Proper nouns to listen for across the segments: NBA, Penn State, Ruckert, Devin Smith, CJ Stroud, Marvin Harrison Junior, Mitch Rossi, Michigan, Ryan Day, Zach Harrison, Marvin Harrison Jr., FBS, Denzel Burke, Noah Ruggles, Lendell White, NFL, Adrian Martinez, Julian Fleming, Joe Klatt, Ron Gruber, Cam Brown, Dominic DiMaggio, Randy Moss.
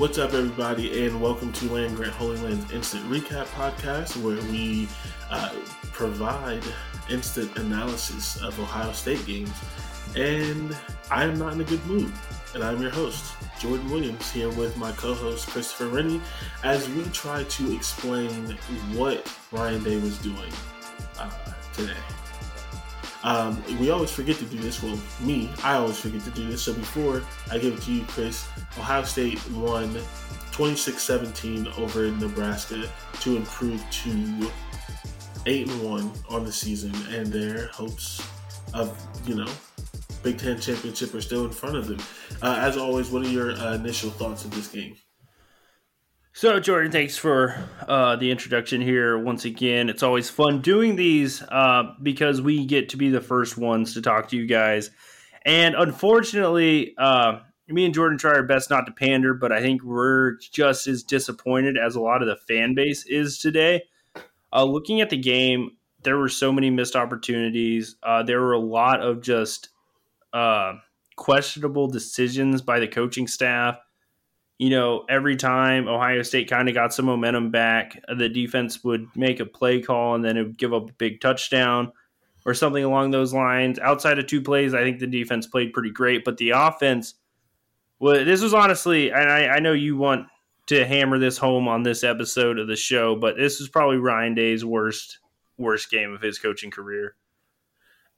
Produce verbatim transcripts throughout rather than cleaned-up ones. What's up, everybody, and welcome to Land Grant Holy Land's Instant Recap Podcast, where we uh, provide instant analysis of Ohio State games. And I am not in a good mood, and I'm your host, Jordan Williams, here with my co-host, Christopher Rennie, as we try to explain what Ryan Day was doing uh, today. Um, we always forget to do this. Well, me, I always forget to do this. So before I give it to you, Chris, Ohio State won twenty-six seventeen over Nebraska to improve to eight and one on the season, and their hopes of, you know, Big Ten championship are still in front of them. Uh, as always, what are your uh, initial thoughts of this game? So, Jordan, thanks for uh, the introduction here once again. It's always fun doing these uh, because we get to be the first ones to talk to you guys. And unfortunately, uh, me and Jordan try our best not to pander, but I think we're just as disappointed as a lot of the fan base is today. Uh, looking at the game, there were so many missed opportunities. Uh, there were a lot of just uh, questionable decisions by the coaching staff. You know, every time Ohio State kind of got some momentum back, the defense would make a play call and then it would give up a big touchdown or something along those lines. Outside of two plays, I think the defense played pretty great. But the offense, well, this was honestly, and I, I know you want to hammer this home on this episode of the show, but this was probably Ryan Day's worst, worst game of his coaching career.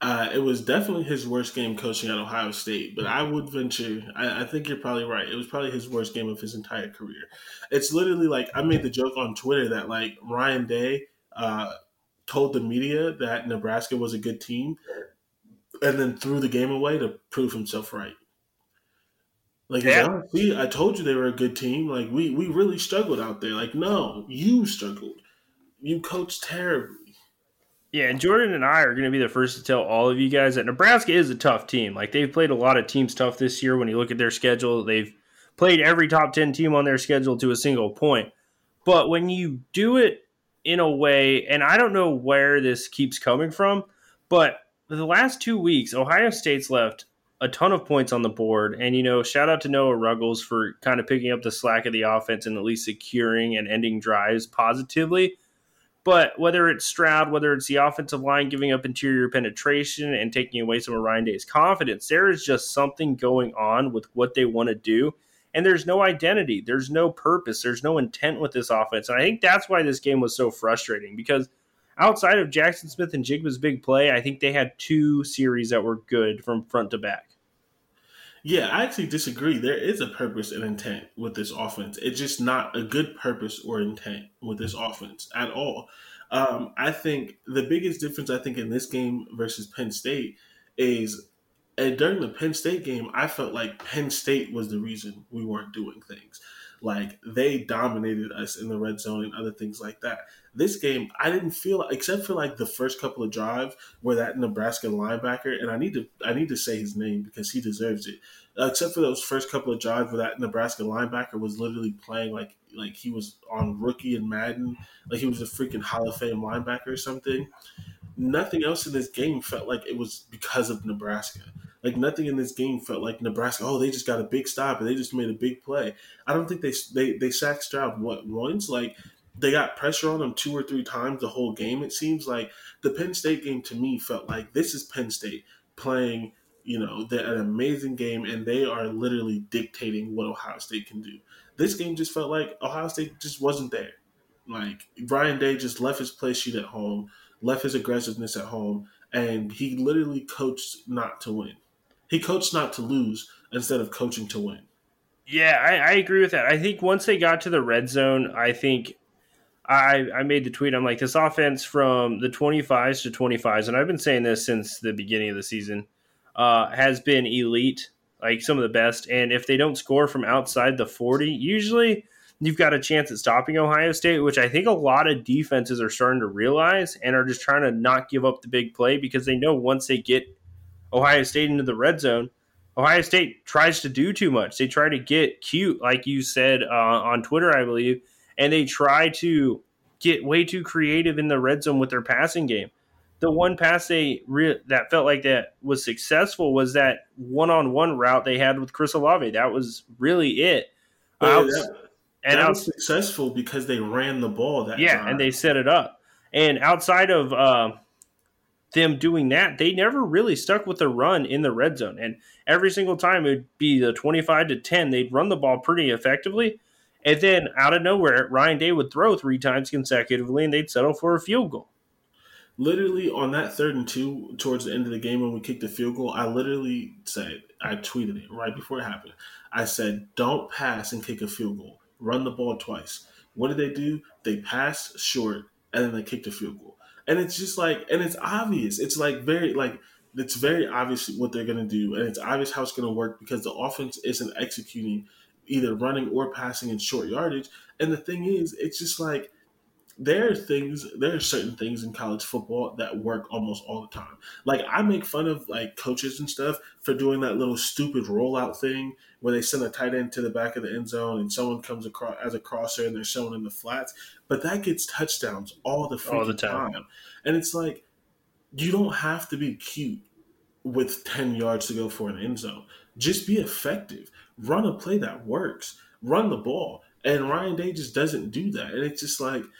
Uh, it was definitely his worst game coaching at Ohio State, but I would venture, I, I think you're probably right. It was probably his worst game of his entire career. It's literally like, I made the joke on Twitter that like Ryan Day uh, told the media that Nebraska was a good team and then threw the game away to prove himself right. Like, yeah. see, I told you they were a good team. Like we, we really struggled out there. Like, no, you struggled. You coached terribly. Yeah, and Jordan and I are going to be the first to tell all of you guys that Nebraska is a tough team. Like, they've played a lot of teams tough this year. When you look at their schedule, they've played every top ten team on their schedule to a single point. But when you do it in a way, and I don't know where this keeps coming from, but the last two weeks, Ohio State's left a ton of points on the board. And, you know, shout out to Noah Ruggles for kind of picking up the slack of the offense and at least securing and ending drives positively. But whether it's Stroud, whether it's the offensive line giving up interior penetration and taking away some of Ryan Day's confidence, there is just something going on with what they want to do. And there's no identity. There's no purpose. There's no intent with this offense. And I think that's why this game was so frustrating, because outside of Jaxon Smith-Njigba's big play, I think they had two series that were good from front to back. Yeah, I actually disagree. There is a purpose and intent with this offense. It's just not a good purpose or intent with this offense at all. Um, I think the biggest difference, I think, in this game versus Penn State is and during the Penn State game, I felt like Penn State was the reason we weren't doing things. Like, they dominated us in the red zone and other things like that. This game, I didn't feel, except for like the first couple of drives where that Nebraska linebacker, and I need to I need to say his name because he deserves it. Except for those first couple of drives where that Nebraska linebacker was literally playing like like he was on Rookie and Madden, like he was a freaking Hall of Fame linebacker or something. Nothing else in this game felt like it was because of Nebraska. Like, nothing in this game felt like Nebraska, oh, they just got a big stop and they just made a big play. I don't think they they, they sacked Stroud, what, once? Like, they got pressure on him two or three times the whole game, it seems. Like, the Penn State game to me felt like this is Penn State playing, you know, an amazing game, and they are literally dictating what Ohio State can do. This game just felt like Ohio State just wasn't there. Like, Ryan Day just left his play sheet at home, left his aggressiveness at home, and he literally coached not to win. He coached not to lose instead of coaching to win. Yeah, I, I agree with that. I think once they got to the red zone, I think I, I made the tweet. I'm like, this offense from the twenty-fives to twenty-fives, and I've been saying this since the beginning of the season, uh, has been elite, like some of the best. And if they don't score from outside the forty, usually you've got a chance at stopping Ohio State, which I think a lot of defenses are starting to realize and are just trying to not give up the big play because they know once they get Ohio State into the red zone, Ohio State tries to do too much. They try to get cute, like you said uh, on Twitter, I believe, and they try to get way too creative in the red zone with their passing game. The one pass they re- that felt like that was successful was that one-on-one route they had with Chris Olave. That was really it. I was, that, and that I was, was successful because they ran the ball that yeah, time. Yeah, and they set it up. And outside of uh, them doing that, they never really stuck with the run in the red zone. And every single time it would be the twenty-five to ten. They'd run the ball pretty effectively. And then out of nowhere, Ryan Day would throw three times consecutively, and they'd settle for a field goal. Literally on that third and two towards the end of the game when we kicked the field goal, I literally said, I tweeted it right before it happened. I said, don't pass and kick a field goal. Run the ball twice. What did they do? They passed short, and then they kicked a field goal. And it's just like – and it's obvious. It's like very – like it's very obvious what they're going to do, and it's obvious how it's going to work because the offense isn't executing either running or passing in short yardage. And the thing is, it's just like – There are things, there are certain things in college football that work almost all the time. Like I make fun of like coaches and stuff for doing that little stupid rollout thing where they send a tight end to the back of the end zone and someone comes across as a crosser and they're showing in the flats. But that gets touchdowns all the freaking all the time. time. And it's like you don't have to be cute with ten yards to go for an end zone. Just be effective. Run a play that works. Run the ball. And Ryan Day just doesn't do that. And it's just like –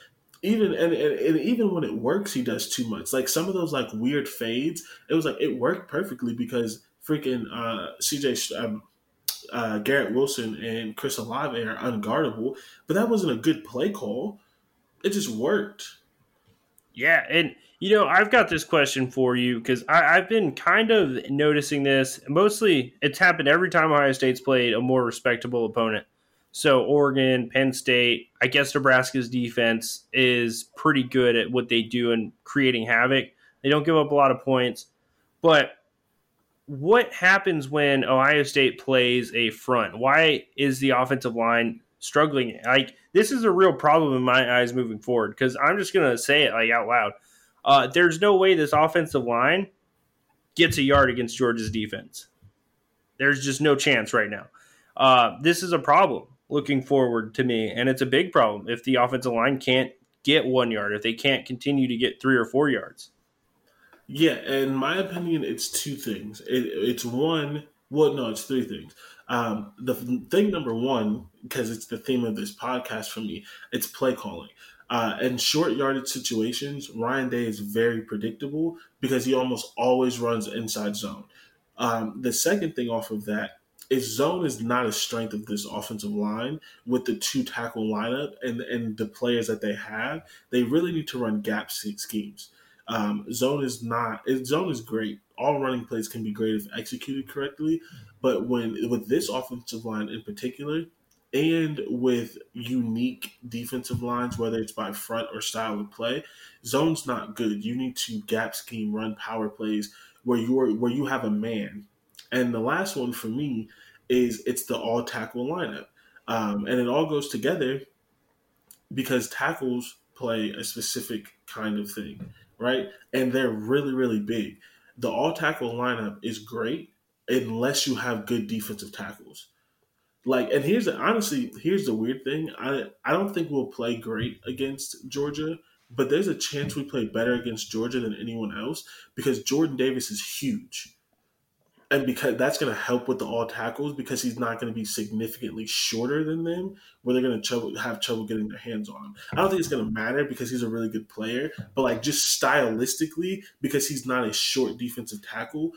Even and, and, and even when it works, he does too much. Like some of those like weird fades, it was like it worked perfectly because freaking uh, C J um, uh, Garrett Wilson and Chris Olave are unguardable, but that wasn't a good play call. It just worked. Yeah, and you know I've got this question for you because I've been kind of noticing this. Mostly, it's happened every time Ohio State's played a more respectable opponent. So Oregon, Penn State, I guess Nebraska's defense is pretty good at what they do in creating havoc. They don't give up a lot of points. But what happens when Ohio State plays a front? Why is the offensive line struggling? Like this is a real problem in my eyes moving forward because I'm just going to say it like out loud. Uh, there's no way this offensive line gets a yard against Georgia's defense. There's just no chance right now. Uh, this is a problem. Looking forward to me, and it's a big problem if the offensive line can't get one yard, if they can't continue to get three or four yards. Yeah, in my opinion, it's two things. It, it's one, well, no, it's three things. Um, the thing number one, because it's the theme of this podcast for me, it's play calling. Uh, in short yardage situations, Ryan Day is very predictable because he almost always runs inside zone. Um, the second thing off of that, His zone is not a strength of this offensive line with the two-tackle lineup and, and the players that they have. They really need to run gap schemes. Um, zone is not – zone is great. All running plays can be great if executed correctly. But when with this offensive line in particular and with unique defensive lines, whether it's by front or style of play, zone's not good. You need to gap scheme, run power plays where you're where you have a man. And the last one for me is it's the all-tackle lineup. Um, and it all goes together because tackles play a specific kind of thing, right? And they're really, really big. The all-tackle lineup is great unless you have good defensive tackles. Like, and here's the, honestly, here's the weird thing. I, I don't think we'll play great against Georgia, but there's a chance we play better against Georgia than anyone else because Jordan Davis is huge. And because that's going to help with the all tackles because he's not going to be significantly shorter than them where they're going to have trouble getting their hands on him. I don't think it's going to matter because he's a really good player, but like just stylistically, because he's not a short defensive tackle,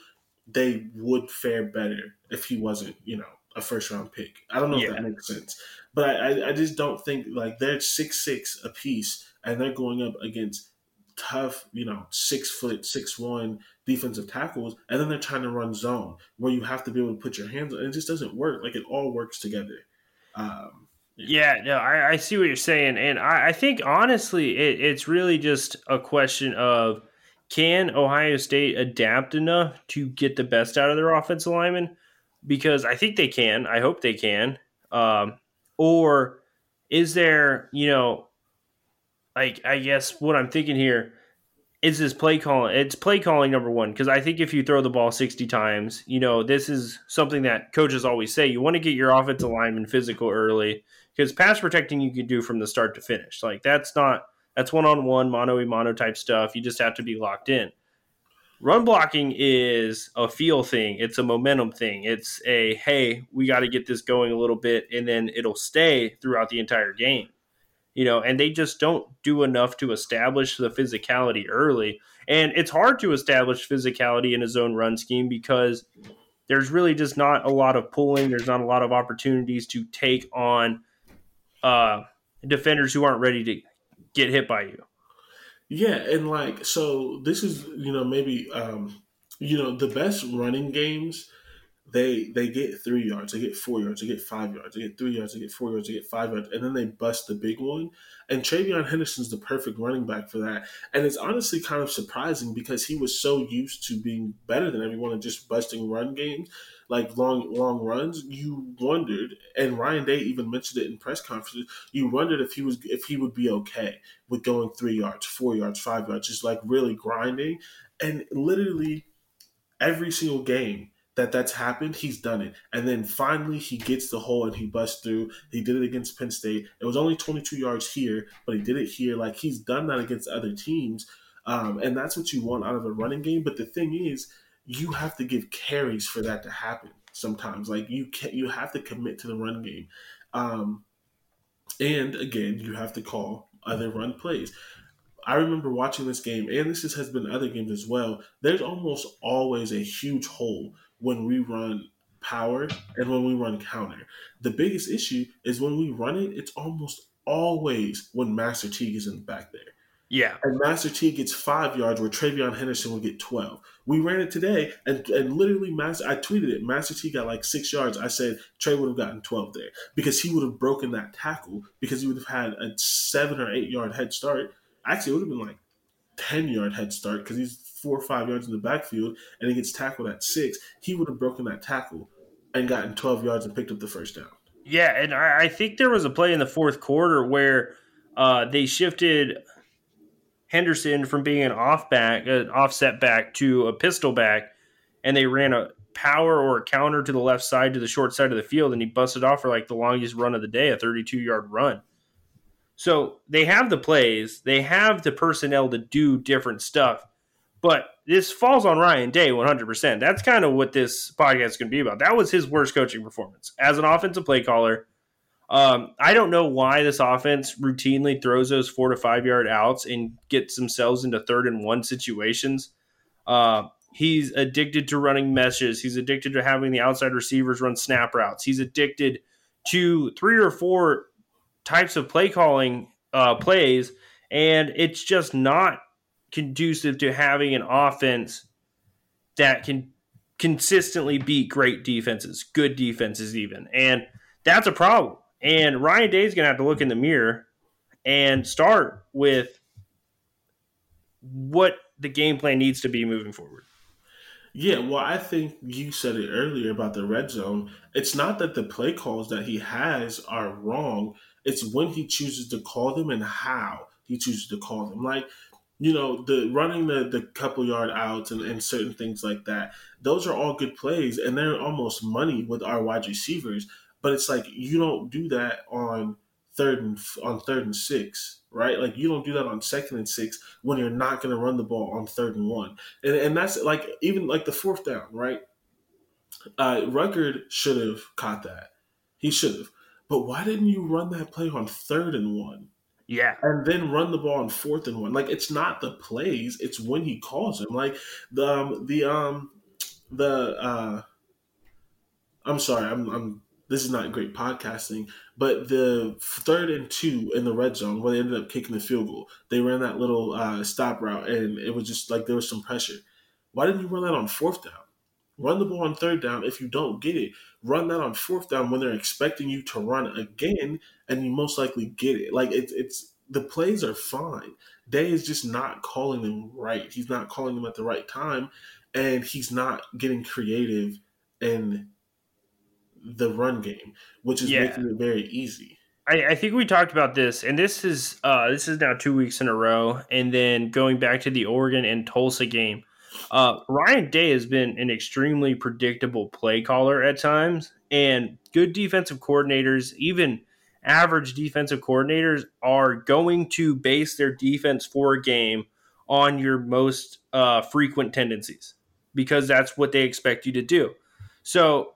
they would fare better if he wasn't, you know, a first round pick. I don't know yeah. if that makes sense, but I, I just don't think like they're six six a piece and they're going up against tough, you know, six foot, six one defensive tackles, and then they're trying to run zone where you have to be able to put your hands on. It just doesn't work. Like it all works together. Um, yeah, no, I, I see what you're saying, and I, I think honestly, it, it's really just a question of can Ohio State adapt enough to get the best out of their offensive linemen? Because I think they can. I hope they can. Um, or is there, you know. Like, I guess what I'm thinking here is this play calling. It's play calling number one, because I think if you throw the ball sixty times, you know, this is something that coaches always say. You want to get your offensive lineman physical early because pass protecting you can do from the start to finish. Like, that's not – that's one-on-one, mono-e-mono type stuff. You just have to be locked in. Run blocking is a feel thing. It's a momentum thing. It's a, hey, we got to get this going a little bit, and then it'll stay throughout the entire game. You know, and they just don't do enough to establish the physicality early. And it's hard to establish physicality in a zone run scheme because there's really just not a lot of pulling. There's not a lot of opportunities to take on uh, defenders who aren't ready to get hit by you. Yeah, and like, so this is, you know, maybe, um, you know, the best running games, they they get three yards, they get four yards, they get five yards, they get three yards, they get four yards, they get five yards, and then they bust the big one. And TreVeyon Henderson's the perfect running back for that. And it's honestly kind of surprising because he was so used to being better than everyone and just busting run games, like long long runs. You wondered, and Ryan Day even mentioned it in press conferences, you wondered if he was if he would be okay with going three yards, four yards, five yards, just like really grinding. And literally every single game that that's happened, he's done it. And then finally he gets the hole and he busts through. He did it against Penn State. It was only twenty-two yards here, but he did it here. Like, he's done that against other teams. Um, and that's what you want out of a running game. But the thing is, you have to give carries for that to happen sometimes. Like, you can't, you have to commit to the run game. Um, and, again, you have to call other run plays. I remember watching this game, and this has been other games as well. There's almost always a huge hole when we run power and when we run counter. The biggest issue is when we run it, it's almost always when Master Teague is in the back there. Yeah. And Master T gets five yards where TreVeyon Henderson will get twelve. We ran it today, and, and literally, Master, I tweeted it. Master T got like six yards. I said Trey would have gotten twelve there because he would have broken that tackle because he would have had a seven or eight yard head start. Actually, it would have been like ten yard head start because he's four or five yards in the backfield and he gets tackled at six. He would have broken that tackle and gotten twelve yards and picked up the first down. Yeah, and I, I think there was a play in the fourth quarter where uh, they shifted – Henderson from being an off back, an offset back to a pistol back, and they ran a power or a counter to the left side to the short side of the field, and he busted off for like the longest run of the day, a thirty-two yard run. So they have the plays, they have the personnel to do different stuff, but this falls on Ryan Day one hundred percent. That's kind of what this podcast is going to be about. That was his worst coaching performance as an offensive play caller. Um, I don't know why this offense routinely throws those four to five yard outs and gets themselves into third and one situations. Uh, he's addicted to running meshes. He's addicted to having the outside receivers run snap routes. He's addicted to three or four types of play calling uh, plays, and it's just not conducive to having an offense that can consistently beat great defenses, good defenses even. And that's a problem. And Ryan Day is going to have to look in the mirror and start with what the game plan needs to be moving forward. Yeah, well, I think you said it earlier about the red zone. It's not that the play calls that he has are wrong. It's when he chooses to call them and how he chooses to call them. Like, you know, the running the, the couple yard outs and, and certain things like that, those are all good plays, and they're almost money with our wide receivers. But it's like you don't do that on third and on third and six, right? Like you don't do that on second and six when you're not going to run the ball on third and one. And and that's like even like the fourth down, right? Uh, Ruggard should have caught that. He should have. But why didn't you run that play on third and one? Yeah. And then run the ball on fourth and one. Like it's not the plays. It's when he calls them. Like the um, the um the uh, I'm sorry. I'm I'm. This is not great podcasting, but the third and two in the red zone where they ended up kicking the field goal, they ran that little uh, stop route, and it was just like there was some pressure. Why didn't you run that on fourth down? Run the ball on third down. If you don't get it, run that on fourth down when they're expecting you to run again, and you most likely get it. Like it, it's the plays are fine. Day is just not calling them right. He's not calling them at the right time, and he's not getting creative and the run game, which is yeah. making it very easy. I, I think we talked about this, and this is uh, this is now two weeks in a row, and then going back to the Oregon and Tulsa game, uh, Ryan Day has been an extremely predictable play caller at times, and good defensive coordinators, even average defensive coordinators, are going to base their defense for a game on your most uh, frequent tendencies, because that's what they expect you to do. So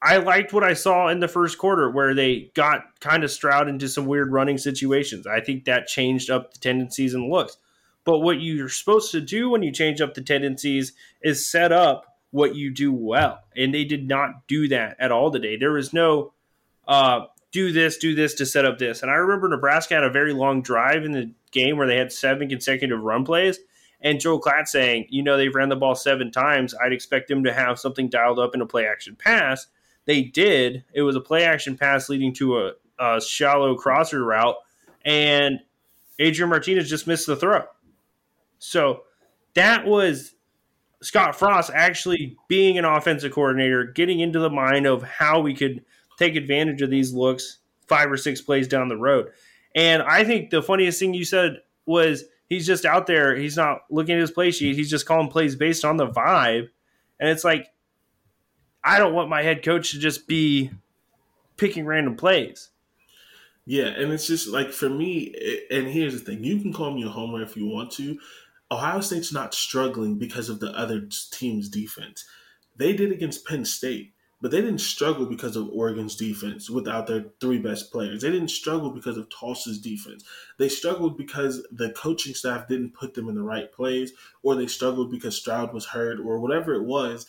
I liked what I saw in the first quarter, where they got kind of Stroud into some weird running situations. I think that changed up the tendencies and looks. But what you're supposed to do when you change up the tendencies is set up what you do well. And they did not do that at all today. There was no uh, do this, do this to set up this. And I remember Nebraska had a very long drive in the game where they had seven consecutive run plays. And Joe Klatt saying, you know, they've ran the ball seven times. I'd expect them to have something dialed up in a play-action pass. They did. It was a play-action pass leading to a, a shallow crosser route, and Adrian Martinez just missed the throw. So that was Scott Frost actually being an offensive coordinator, getting into the mind of how we could take advantage of these looks five or six plays down the road. And I think the funniest thing you said was – he's just out there. He's not looking at his play sheet. He's just calling plays based on the vibe. And it's like, I don't want my head coach to just be picking random plays. Yeah, and it's just like, for me, and here's the thing. You can call me a homer if you want to. Ohio State's not struggling because of the other team's defense. They did against Penn State, but they didn't struggle because of Oregon's defense without their three best players. They didn't struggle because of Tulsa's defense. They struggled because the coaching staff didn't put them in the right plays, or they struggled because Stroud was hurt, or whatever it was.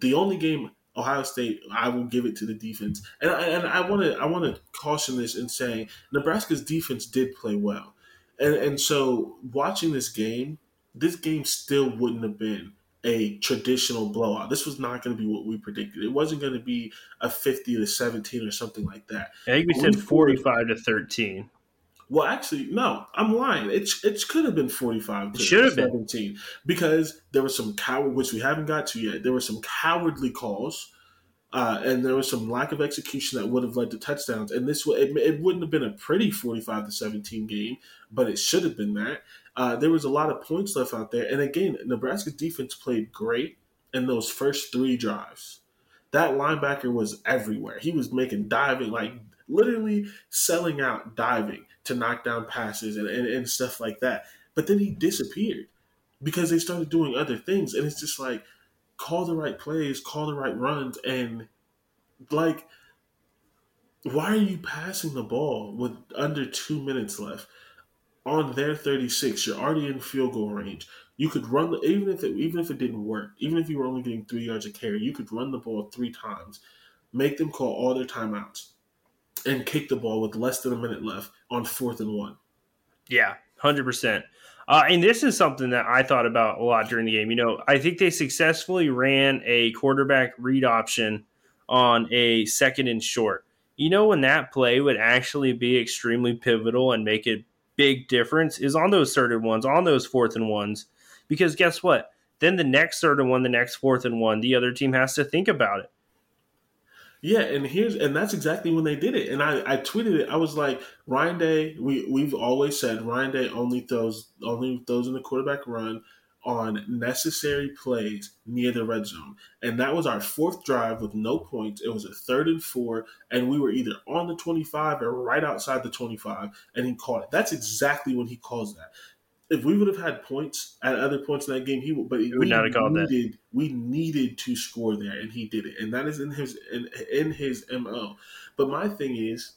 The only game Ohio State, I will give it to the defense. And I, and I want to I want to caution this in saying Nebraska's defense did play well. And and so watching this game, this game still wouldn't have been a traditional blowout. This was not going to be what we predicted. It wasn't going to be a fifty to seventeen or something like that. I think we said forty-five to thirteen. Well, actually, no, I'm lying. It, it could have been forty-five to seventeen because there were some coward, which we haven't got to yet. There were some cowardly calls, uh, and there was some lack of execution that would have led to touchdowns. And this it, it wouldn't have been a pretty forty-five to seventeen game, but it should have been that. Uh, there was a lot of points left out there. And again, Nebraska's defense played great in those first three drives. That linebacker was everywhere. He was making diving, like literally selling out diving to knock down passes and, and, and stuff like that. But then he disappeared because they started doing other things. And it's just like, call the right plays, call the right runs. And like, why are you passing the ball with under two minutes left? On their thirty-six, you're already in field goal range. You could run the, even if it, even if it didn't work, even if you were only getting three yards a carry, you could run the ball three times, make them call all their timeouts, and kick the ball with less than a minute left on fourth and one. Yeah, one hundred percent. Uh, and this is something that I thought about a lot during the game. You know, I think they successfully ran a quarterback read option on a second and short. You know, when that play would actually be extremely pivotal and make it big difference is on those third and ones, on those fourth and ones, because guess what? Then the next third and one, the next fourth and one, the other team has to think about it. Yeah, and here's and that's exactly when they did it. And I, I tweeted it. I was like, Ryan Day, we, we've always said Ryan Day only throws only throws in the quarterback run on necessary plays near the red zone. And that was our fourth drive with no points. It was a third and four, and we were either on the twenty-five or right outside the twenty-five, and he caught it. That's exactly when he calls that. If we would have had points at other points in that game, he would. But we, we not have called needed, that. We needed to score there, and he did it. And that is in his in, in his M O. But my thing is,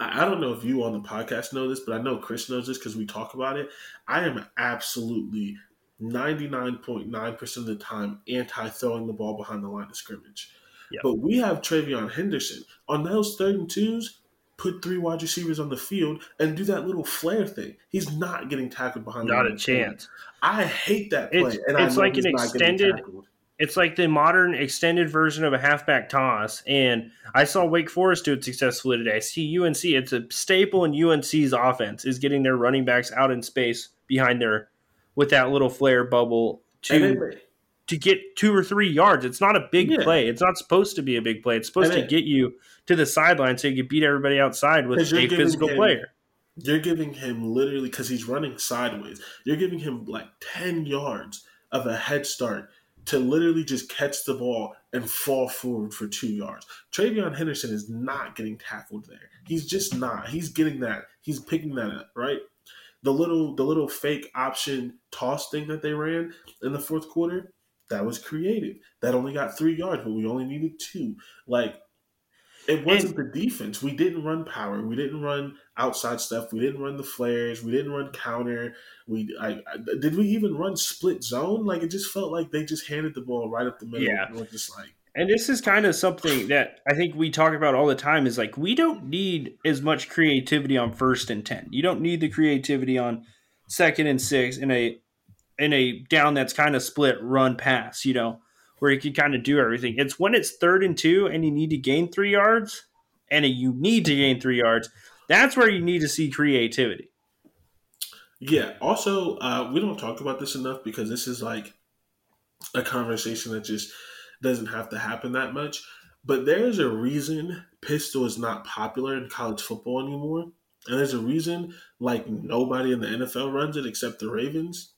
I don't know if you on the podcast know this, but I know Chris knows this because we talk about it. I am absolutely ninety-nine point nine percent of the time anti-throwing the ball behind the line of scrimmage. Yep. But we have TreVeyon Henderson. On those third and twos, put three wide receivers on the field and do that little flare thing. He's not getting tackled behind the line. Not a chance. I hate that play. It's, and it's I like an extended – it's like the modern extended version of a halfback toss. And I saw Wake Forest do it successfully today. I see U N C. It's a staple in U N C's offense is getting their running backs out in space behind their – with that little flare bubble to to get two or three yards. It's not a big yeah. play. It's not supposed to be a big play. It's supposed and to it, get you to the sideline so you can beat everybody outside with a physical him, player. You're giving him literally, because he's running sideways, you're giving him like ten yards of a head start to literally just catch the ball and fall forward for two yards. TreVeyon Henderson is not getting tackled there. He's just not. He's getting that. He's picking that up, right? the little the little fake option toss thing that they ran in the fourth quarter, that was created. That only got three yards, but we only needed two. Like, it wasn't and, the defense. We didn't run power. We didn't run outside stuff. We didn't run the flares. We didn't run counter. We I, I, did we even run split zone? Like, it just felt like they just handed the ball right up the middle. Yeah. And it was just like, and this is kind of something that I think we talk about all the time is like, we don't need as much creativity on first and ten. You don't need the creativity on second and six in a in a down that's kind of split run pass, you know, where you can kind of do everything. It's when it's third and two and you need to gain three yards and you need to gain three yards. That's where you need to see creativity. Yeah. Also, uh, we don't talk about this enough because this is like a conversation that just doesn't have to happen that much. But there's a reason pistol is not popular in college football anymore. And there's a reason like nobody in the N F L runs it except the Ravens.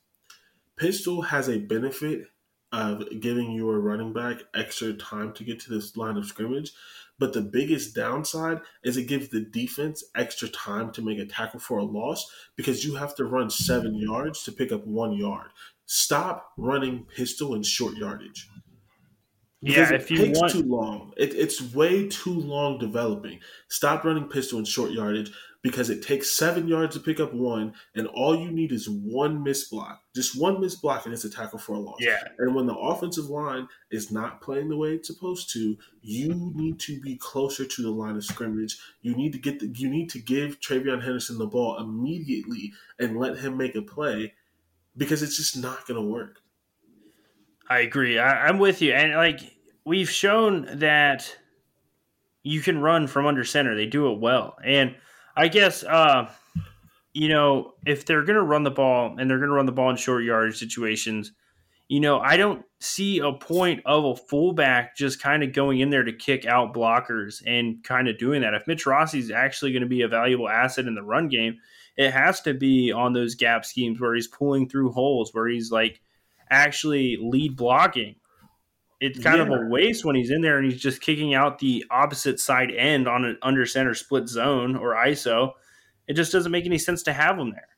Pistol has a benefit of giving your running back extra time to get to this line of scrimmage. But the biggest downside is it gives the defense extra time to make a tackle for a loss because you have to run seven yards to pick up one yard. Stop running pistol in short yardage. Because yeah, if it you takes want... too long. It, it's way too long developing. Stop running pistol in short yardage because it takes seven yards to pick up one, and all you need is one missed block. Just one missed block, and it's a tackle for a loss. Yeah. And when the offensive line is not playing the way it's supposed to, you need to be closer to the line of scrimmage. You need to get the, you need to give TreVeyon Henderson the ball immediately and let him make a play because it's just not going to work. I agree. I, I'm with you. And, like, we've shown that you can run from under center. They do it well. And I guess, uh, you know, if they're going to run the ball and they're going to run the ball in short yardage situations, you know, I don't see a point of a fullback just kind of going in there to kick out blockers and kind of doing that. If Mitch Rossi is actually going to be a valuable asset in the run game, it has to be on those gap schemes where he's pulling through holes, where he's, like, actually lead blocking. It's kind yeah. of a waste when he's in there and he's just kicking out the opposite side end on an under center split zone or I S O. It just doesn't make any sense to have him there.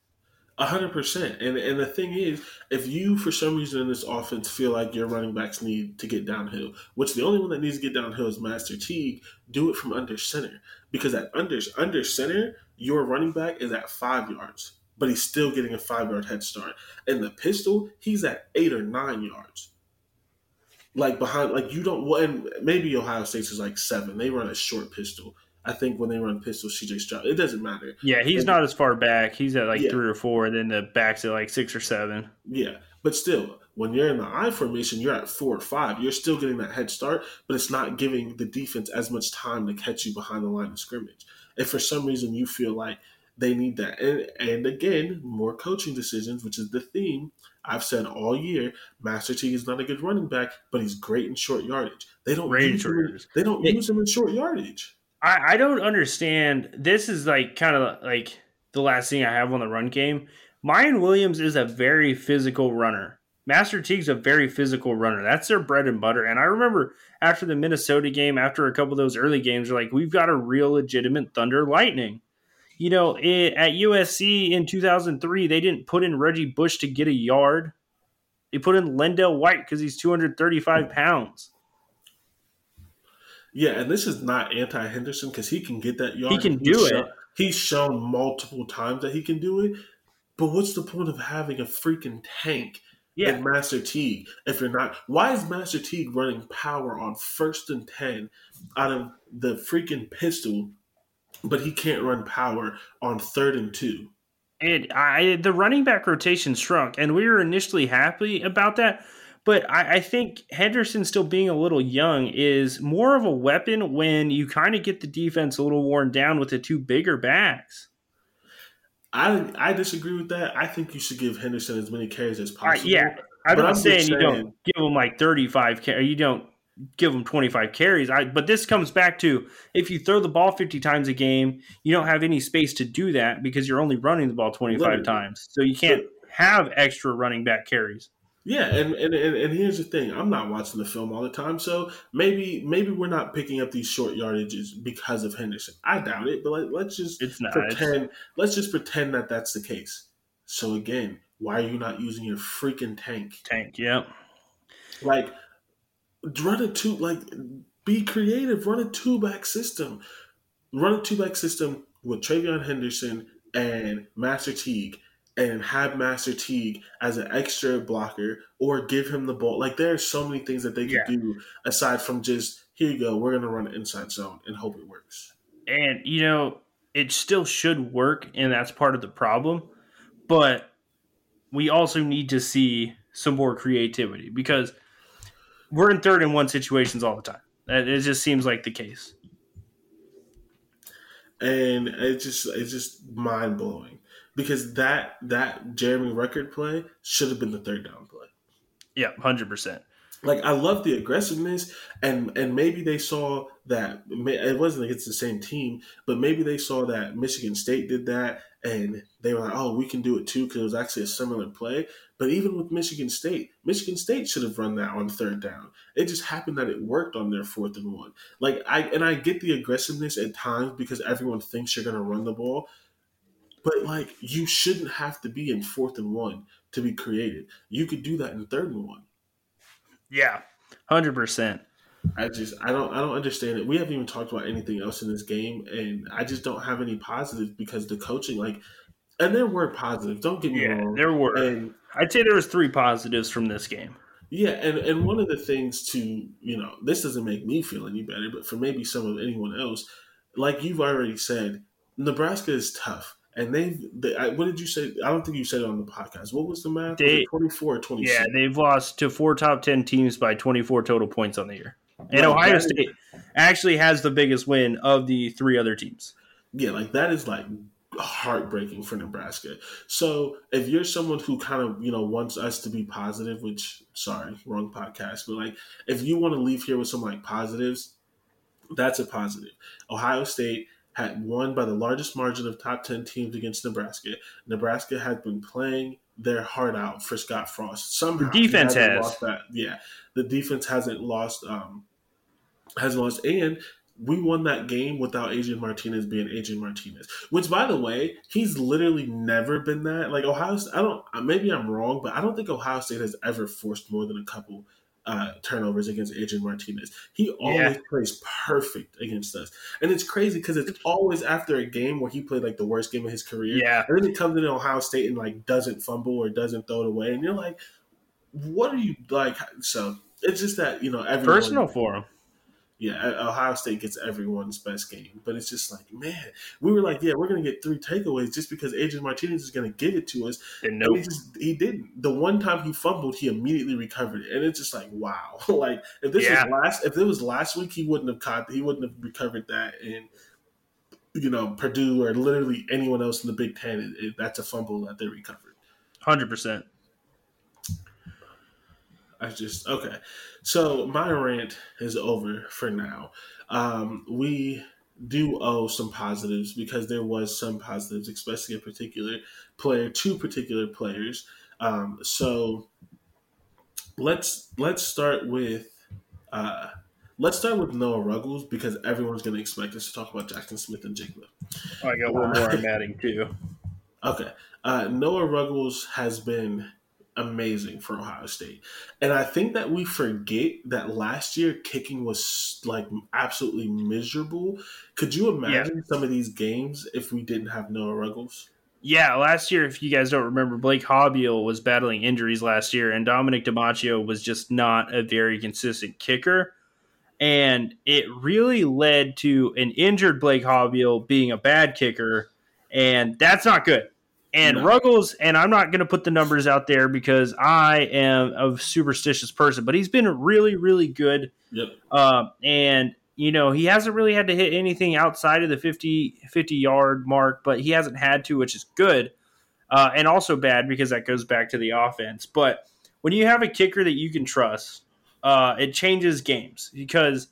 A hundred percent. And and the thing is, if you for some reason in this offense feel like your running backs need to get downhill, which the only one that needs to get downhill is Master Teague, do it from under center. Because at under under center, your running back is at five yards. But he's still getting a five-yard head start. And the pistol, he's at eight or nine yards. Like, behind, like, you don't, well, and maybe Ohio State's is like seven. They run a short pistol. I think when they run pistol, C J Stroud, it doesn't matter. Yeah, he's and, not as far back. He's at like yeah. three or four, and then the back's at like six or seven. Yeah, but still, when you're in the I formation, you're at four or five. You're still getting that head start, but it's not giving the defense as much time to catch you behind the line of scrimmage. If for some reason you feel like they need that. And, and again, more coaching decisions, which is the theme I've said all year. Master Teague is not a good running back, but he's great in short yardage. They don't, use him, in, they don't it, use him in short yardage. I, I don't understand. This is like kind of like the last thing I have on the run game. Mayan Williams is a very physical runner. Master Teague's a very physical runner. That's their bread and butter. And I remember after the Minnesota game, after a couple of those early games, they're like, we've got a real legitimate Thunder Lightning. You know, it, at U S C in two thousand three, they didn't put in Reggie Bush to get a yard. They put in Lendell White because he's two hundred thirty-five pounds. Yeah, and this is not anti-Henderson because he can get that yard. He can do he's it. Shown, he's shown multiple times that he can do it. But what's the point of having a freaking tank yeah. and Master Teague if you're not – why is Master Teague running power on first and ten out of the freaking pistol – but he can't run power on third and two. And I, the running back rotation shrunk, and we were initially happy about that. But I, I think Henderson still being a little young is more of a weapon when you kind of get the defense a little worn down with the two bigger backs. I I disagree with that. I think you should give Henderson as many carries as possible. I, yeah, I'm but not I'm saying you saying, don't give him like thirty-five carries. You don't. Give them twenty-five carries. I, but this comes back to if you throw the ball fifty times a game, you don't have any space to do that because you're only running the ball twenty-five Literally. times. So you can't have extra running back carries. Yeah, and, and, and, and here's the thing. I'm not watching the film all the time, so maybe maybe we're not picking up these short yardages because of Henderson. I doubt it, but let, let's just it's not, pretend. It's... Let's just pretend that that's the case. So again, why are you not using your freaking tank? Tank, yep. Like, run a two, like, be creative. Run a two-back system. Run a two-back system with TreVeyon Henderson and Master Teague, and have Master Teague as an extra blocker or give him the ball. Like, there are so many things that they can yeah. do aside from just, here you go, we're going to run an inside zone and hope it works. And, you know, it still should work, and that's part of the problem. But we also need to see some more creativity because we're in third and one situations all the time. It just seems like the case. And it just it's just mind-blowing. Because that that Jeremy Ruckert play should have been the third down play. Yeah, one hundred percent. Like, I love the aggressiveness, and, and maybe they saw that – it wasn't against the same team, but maybe they saw that Michigan State did that, and they were like, oh, we can do it too because it was actually a similar play. But even with Michigan State, Michigan State should have run that on third down. It just happened that it worked on their fourth and one. Like, I and I get the aggressiveness at times because everyone thinks you're going to run the ball. But, like, you shouldn't have to be in fourth and one to be creative. You could do that in third and one. Yeah, one hundred percent. I just I don't I don't understand it. We haven't even talked about anything else in this game, and I just don't have any positives because the coaching, like, and there were positives. Don't get me yeah, wrong. There were. And I'd say there was three positives from this game. Yeah, and, and one of the things to, you know, this doesn't make me feel any better, but for maybe some of anyone else, like you've already said, Nebraska is tough. And they've they, – what did you say? I don't think you said it on the podcast. What was the math? They, was it twenty-four or twenty-six? Yeah, they've lost to four top ten teams by twenty-four total points on the year. And like Ohio State is, actually has the biggest win of the three other teams. Yeah, like that is like heartbreaking for Nebraska. So if you're someone who kind of, you know, wants us to be positive, which – sorry, wrong podcast. But like if you want to leave here with some like positives, that's a positive. Ohio State – had won by the largest margin of top ten teams against Nebraska. Nebraska had been playing their heart out for Scott Frost. Somehow the defense has lost that. Yeah, the defense hasn't lost. Um, hasn't lost, and we won that game without Adrian Martinez being Adrian Martinez. Which, by the way, he's literally never been that. Like Ohio, I don't. Maybe I'm wrong, but I don't think Ohio State has ever forced more than a couple Uh, turnovers against Adrian Martinez. He always yeah. plays perfect against us. And it's crazy because it's always after a game where he played like the worst game of his career. Yeah. And then he comes into Ohio State and like doesn't fumble or doesn't throw it away. And you're like, what are you like? So it's just that, you know, everyone. Personal for him. Yeah. Ohio State gets everyone's best game. But it's just like, man, we were like, yeah, we're going to get three takeaways just because Adrian Martinez is going to give it to us. And no, nope. he, just, he didn't. The one time he fumbled, he immediately recovered it. And it's just like, wow. Like if this yeah. was last, if it was last week, he wouldn't have caught, he wouldn't have recovered that. And, you know, Purdue or literally anyone else in the Big Ten, it, it, that's a fumble that they recovered. one hundred percent. I just, okay. So my rant is over for now. Um, we do owe some positives because there was some positives, especially a particular player, two particular players. Um, so let's, let's start with, uh, let's start with Noah Ruggles because everyone's going to expect us to talk about Jaxon Smith-Njigba. Oh, I got one more I'm adding too. Okay. Uh, Noah Ruggles has been amazing for Ohio State. And I think that we forget that last year kicking was like absolutely miserable. Could you imagine yeah. some of these games if we didn't have Noah Ruggles? Yeah, last year, if you guys don't remember, Blake Hobiel was battling injuries last year and Dominic DiMaggio was just not a very consistent kicker. And it really led to an injured Blake Hobiel being a bad kicker. And that's not good. And no. Ruggles, and I'm not going to put the numbers out there because I am a superstitious person, but he's been really, really good. Yep. Uh, and, you know, he hasn't really had to hit anything outside of the fifty-yard mark, but he hasn't had to, which is good uh, and also bad because that goes back to the offense. But when you have a kicker that you can trust, uh, it changes games because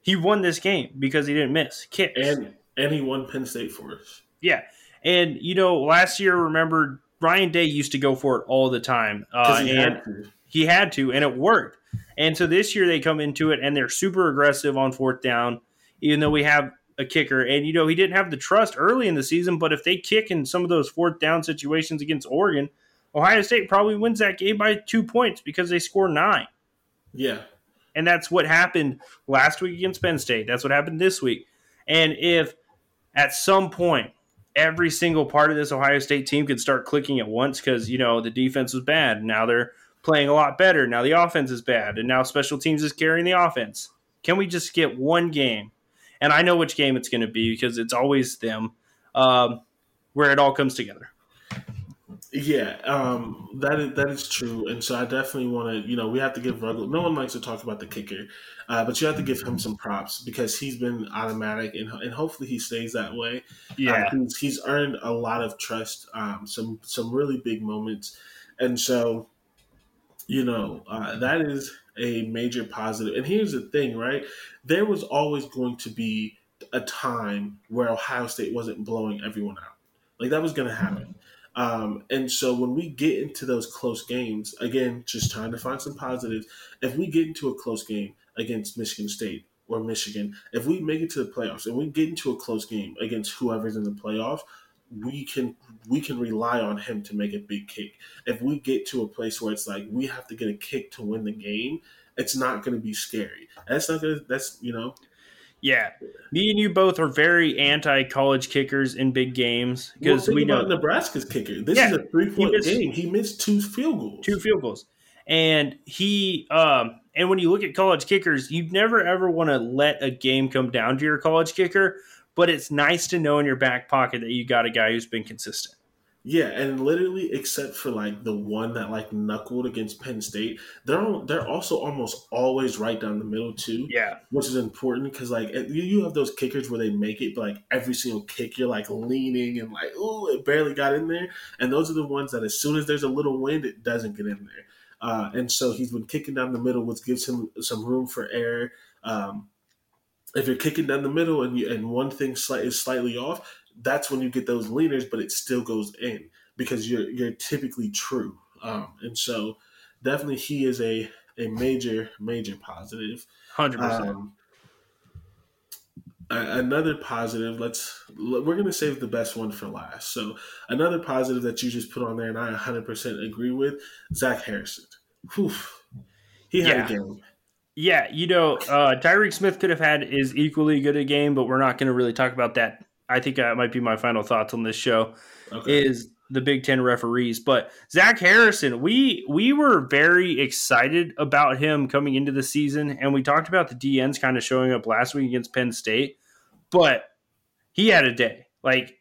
he won this game because he didn't miss kicks. And, and he won Penn State for us. Yeah. And, you know, last year, remember, Ryan Day used to go for it all the time. Uh, he and had to. He had to, and it worked. And so this year they come into it, and they're super aggressive on fourth down, even though we have a kicker. And, you know, he didn't have the trust early in the season, but if they kick in some of those fourth down situations against Oregon, Ohio State probably wins that game by two points because they score nine. Yeah. And that's what happened last week against Penn State. That's what happened this week. And if at some point every single part of this Ohio State team could start clicking at once because, you know, the defense was bad. Now they're playing a lot better. Now the offense is bad. And now special teams is carrying the offense. Can we just get one game? And I know which game it's going to be because it's always them um, where it all comes together. Yeah, um, that is, that is true. And so I definitely want to, you know, we have to give Ruggles. No one likes to talk about the kicker, uh, but you have to give him some props because he's been automatic, and and hopefully he stays that way. Yeah, um, he's, he's earned a lot of trust, um, some some really big moments. And so, you know, uh, that is a major positive. And here's the thing, right? There was always going to be a time where Ohio State wasn't blowing everyone out. Like, that was going to happen. Um, and so when we get into those close games, again, just trying to find some positives, if we get into a close game against Michigan State or Michigan, if we make it to the playoffs and we get into a close game against whoever's in the playoffs, we can we can rely on him to make a big kick. If we get to a place where it's like we have to get a kick to win the game, it's not going to be scary. That's not going to – that's, you know – Yeah, me and you both are very anti-college kickers in big games because well, we know Nebraska's kicker. This yeah, is a three-point he missed, game. He missed two field goals. Two field goals, and he um, and when you look at college kickers, you never ever want to let a game come down to your college kicker. But it's nice to know in your back pocket that you got a guy who's been consistent. Yeah, and literally, except for like the one that like knuckled against Penn State, they're they're also almost always right down the middle too. Yeah, which is important because like you have those kickers where they make it, but like every single kick you're like leaning and like oh it barely got in there, and those are the ones that as soon as there's a little wind it doesn't get in there, uh, and so he's been kicking down the middle, which gives him some room for error. Um, if you're kicking down the middle and you, and one thing slight is slightly off, that's when you get those leaners, but it still goes in because you're you're typically true. Um, and so definitely he is a, a major, major positive. one hundred percent. Um, another positive, let's we're going to save the best one for last. So another positive that you just put on there, and I one hundred percent agree with, Zach Harrison. Whew. He had yeah. a game. Yeah, you know, uh, Tyreek Smith could have had is equally good a game, but we're not going to really talk about that. I think that might be my final thoughts on this show okay. is the Big Ten referees. But Zach Harrison, we we were very excited about him coming into the season, and we talked about the D Ns kind of showing up last week against Penn State, but he had a day. Like,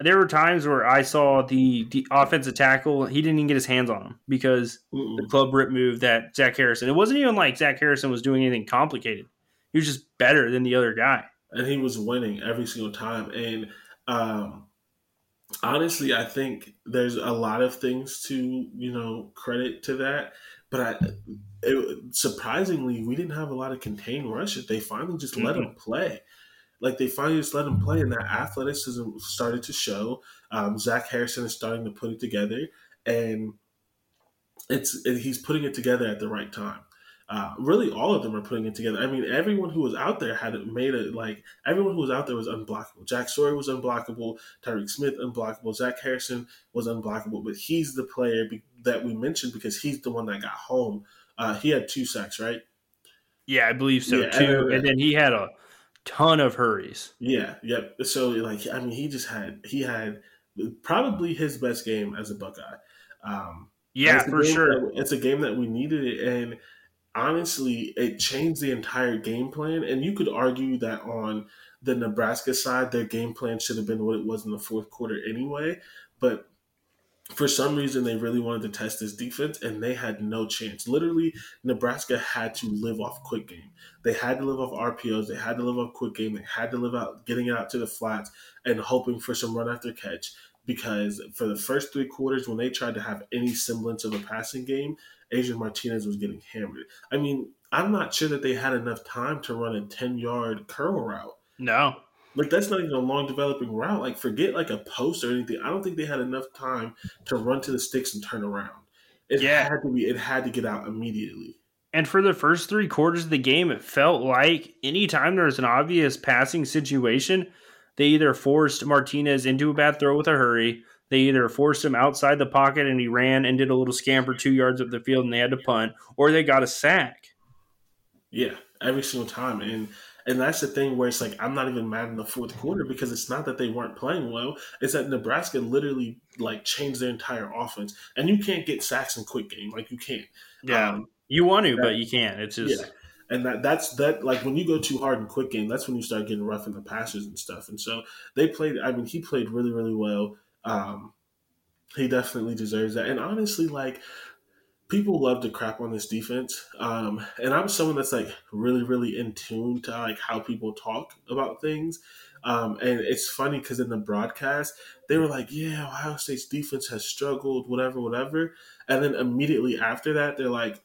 there were times where I saw the, the offensive tackle, he didn't even get his hands on him because Ooh. the club rip move that Zach Harrison. It wasn't even like Zach Harrison was doing anything complicated. He was just better than the other guy. And he was winning every single time. And um, honestly, I think there's a lot of things to, you know, credit to that. But I, it, surprisingly, we didn't have a lot of contained rushes. They finally just mm-hmm. let him play. Like, they finally just let him play. And that athleticism started to show. Um, Zach Harrison is starting to put it together. And it's it, he's putting it together at the right time. Uh, really, all of them are putting it together. I mean, everyone who was out there had made it like everyone who was out there was unblockable. Jack Story was unblockable. Tyreek Smith unblockable. Zach Harrison was unblockable. But he's the player be- that we mentioned because he's the one that got home. Uh, he had two sacks, right? Yeah, I believe so yeah, too. And, and then he had a ton of hurries. Yeah, yep. Yeah. So like, I mean, he just had he had probably his best game as a Buckeye. Um, yeah, for sure. That, it's a game that we needed it and. Honestly, it changed the entire game plan, and you could argue that on the Nebraska side, their game plan should have been what it was in the fourth quarter anyway, but for some reason, they really wanted to test this defense, and they had no chance. Literally, Nebraska had to live off quick game. They had to live off R P Os. They had to live off quick game. They had to live out getting out to the flats and hoping for some run after catch, because for the first three quarters, when they tried to have any semblance of a passing game, Adrian Martinez was getting hammered. I mean, I'm not sure that they had enough time to run a ten-yard curl route. No. Like, that's not even a long developing route. Like, forget, like, a post or anything. I don't think they had enough time to run to the sticks and turn around. It yeah. had to be. It had to get out immediately. And for the first three quarters of the game, it felt like anytime there was an obvious passing situation, they either forced Martinez into a bad throw with a hurry, they either forced him outside the pocket and he ran and did a little scamper two yards up the field and they had to punt, or they got a sack. Yeah, every single time. And and that's the thing where it's like, I'm not even mad in the fourth quarter because it's not that they weren't playing well. It's that Nebraska literally, like, changed their entire offense. And you can't get sacks in quick game. Like, you can't. Yeah. Um, you want to, that, but you can't. It's just yeah. – And that that's that like when you go too hard and quick game, that's when you start getting rough in the passes and stuff. And so they played. I mean, he played really, really well. Um, he definitely deserves that. And honestly, like people love to crap on this defense. Um, and I'm someone that's like really, really in tune to like how people talk about things. Um, and it's funny because in the broadcast, they were like, yeah, Ohio State's defense has struggled, whatever, whatever. And then immediately after that, they're like,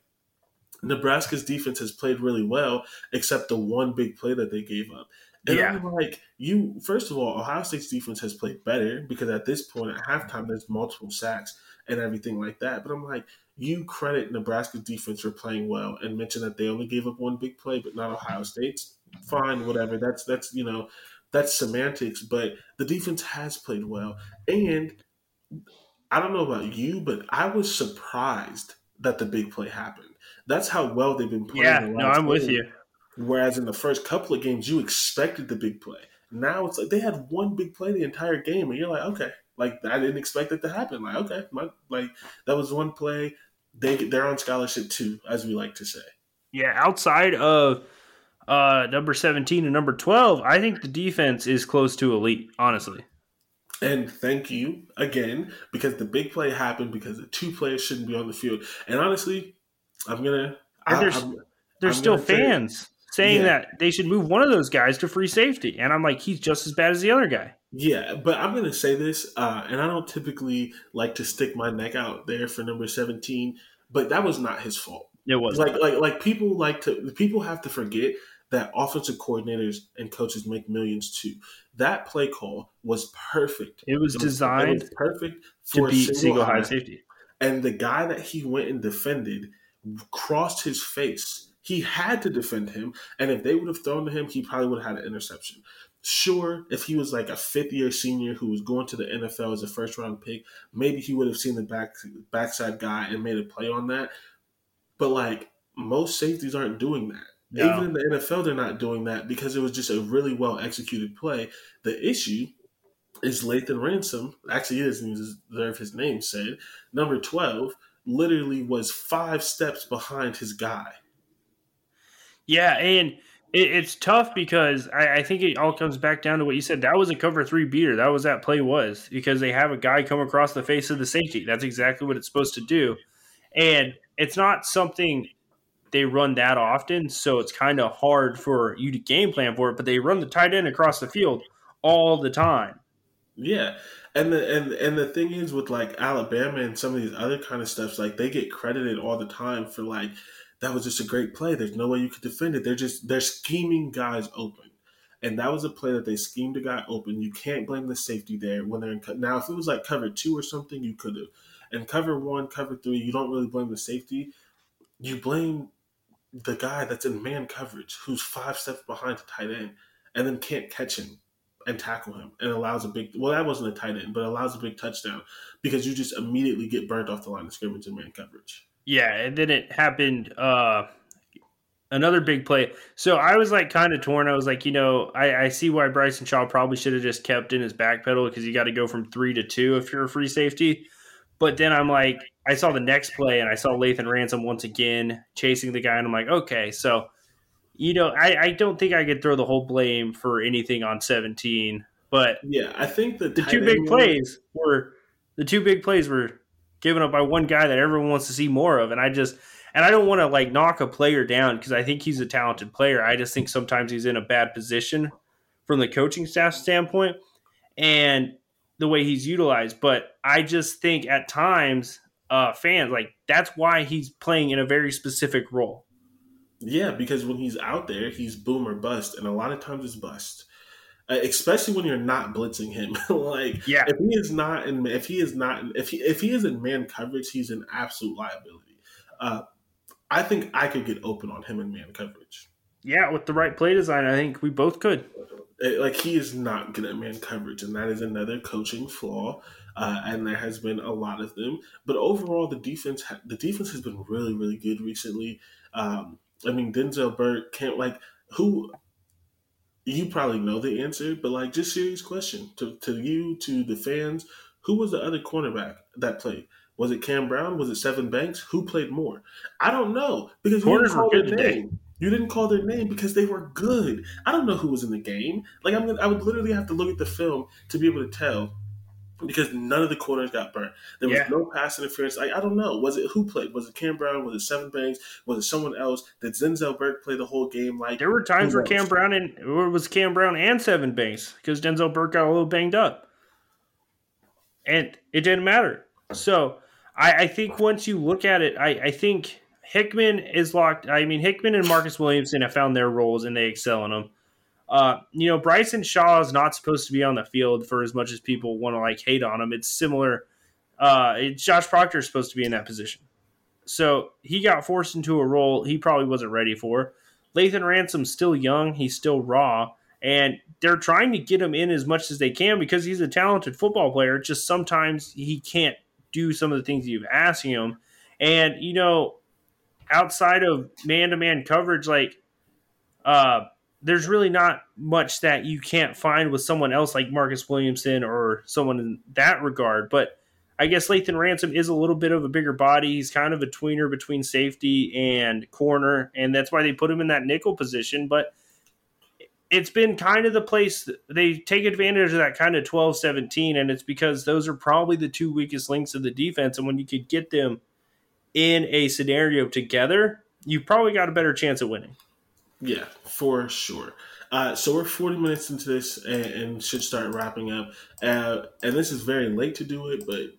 Nebraska's defense has played really well, except the one big play that they gave up. And yeah. I'm like, you, first of all, Ohio State's defense has played better because at this point at halftime, there's multiple sacks and everything like that. But I'm like, you credit Nebraska's defense for playing well and mention that they only gave up one big play, but not Ohio State's. Fine, whatever. That's, that's, you know, that's semantics, but the defense has played well. And I don't know about you, but I was surprised that the big play happened. That's how well they've been playing. Yeah, no, I'm game. with you. Whereas in the first couple of games, you expected the big play. Now it's like they had one big play the entire game, and you're like, okay, like I didn't expect it to happen. Like, okay, my, like that was one play. They they're on scholarship too, as we like to say. Yeah, outside of uh, number seventeen and number twelve, I think the defense is close to elite, honestly. And thank you again because the big play happened because the two players shouldn't be on the field, and honestly. I'm gonna. I, there's I'm, there's I'm still gonna fans say, saying yeah. that they should move one of those guys to free safety, and I'm like, he's just as bad as the other guy. Yeah, but I'm gonna say this, uh, and I don't typically like to stick my neck out there for number seventeen, but that was not his fault. It was like like like people like to people have to forget that offensive coordinators and coaches make millions too. That play call was perfect. It was it designed was, it was perfect for to beat single, single high safety, and the guy that he went and defended. Crossed his face. He had to defend him, and if they would have thrown to him, he probably would have had an interception. Sure, if he was like a fifth-year senior who was going to the N F L as a first-round pick, maybe he would have seen the back backside guy and made a play on that. But, like, most safeties aren't doing that. No. Even in the N F L, they're not doing that because it was just a really well-executed play. The issue is Lathan Ransom, actually he doesn't deserve his name said, number twelve, literally was five steps behind his guy. Yeah, and it, it's tough because I, I think it all comes back down to what you said. That was a cover three beater. That was that play was because they have a guy come across the face of the safety. That's exactly what it's supposed to do. And it's not something they run that often, so it's kind of hard for you to game plan for it, but they run the tight end across the field all the time. Yeah. And the and and the thing is with like Alabama and some of these other kind of stuffs, like they get credited all the time for like that was just a great play. There's no way you could defend it. They're just they're scheming guys open, and that was a play that they schemed a guy open. You can't blame the safety there when they're in co- now. If it was like cover two or something, you could have. And cover one, cover three, you don't really blame the safety. You blame the guy that's in man coverage who's five steps behind the tight end and then can't catch him. And tackle him and allows a big well that wasn't a tight end but allows a big touchdown because you just immediately get burnt off the line of scrimmage in man coverage. Yeah, and then it happened uh another big play. So I was like kind of torn. I was like, you know, I, I see why Bryson Shaw probably should have just kept in his back pedal because you got to go from three to two if you're a free safety. But then I'm like, I saw the next play and I saw Lathan Ransom once again chasing the guy and I'm like, okay, so you know, I, I don't think I could throw the whole blame for anything on seventeen, but yeah, I think the, the two big plays were the two big plays were given up by one guy that everyone wants to see more of, and I just and I don't want to like knock a player down because I think he's a talented player. I just think sometimes he's in a bad position from the coaching staff standpoint and the way he's utilized. But I just think at times, uh, fans like that's why he's playing in a very specific role. Yeah, because when he's out there, he's boom or bust, and a lot of times it's bust, uh, especially when you're not blitzing him. like, yeah. if he is not in, if he is not, if he if he is in man coverage, he's an absolute liability. Uh, I think I could get open on him in man coverage. Yeah, with the right play design, I think we both could. Like, he is not good at man coverage, and that is another coaching flaw, uh, and there has been a lot of them. But overall, the defense ha- the defense has been really, really good recently. Um, I mean, Denzel Burke can't, like, who – you probably know the answer, but, like, just serious question to, to you, to the fans, who was the other cornerback that played? Was it Cam Brown? Was it Sevyn Banks? Who played more? I don't know, because you didn't call their name. You didn't call their name because they were good. I don't know who was in the game. Like, I'm, I would literally have to look at the film to be able to tell, because none of the corners got burnt. There was yeah. no pass interference. Like, I don't know. Was it who played? Was it Cam Brown? Was it Sevyn Banks? Was it someone else? Did Denzel Burke play the whole game? Like, there were times where Cam Brown and where was Cam Brown and Sevyn Banks, because Denzel Burke got a little banged up, and it didn't matter. So. I, I think once you look at it, I, I think Hickman is locked. I mean, Hickman and Marcus Williamson have found their roles, and they excel in them. Uh, you know, Bryson Shaw is not supposed to be on the field for as much as people want to, like, hate on him. It's similar. Uh, it, Josh Proctor is supposed to be in that position. So he got forced into a role he probably wasn't ready for. Lathan Ransom's still young. He's still raw. And they're trying to get him in as much as they can, because he's a talented football player. Just sometimes he can't do some of the things you've asked him. And, you know, outside of man-to-man coverage, like, uh, there's really not much that you can't find with someone else like Marcus Williamson or someone in that regard. But I guess Lathan Ransom is a little bit of a bigger body. He's kind of a tweener between safety and corner, and that's why they put him in that nickel position. But it's been kind of the place they take advantage of that kind of twelve seventeen, and it's because those are probably the two weakest links of the defense. And when you could get them in a scenario together, you probably got a better chance of winning. Yeah, for sure. Uh, so we're forty minutes into this and, and should start wrapping up. Uh, and this is very late to do it, but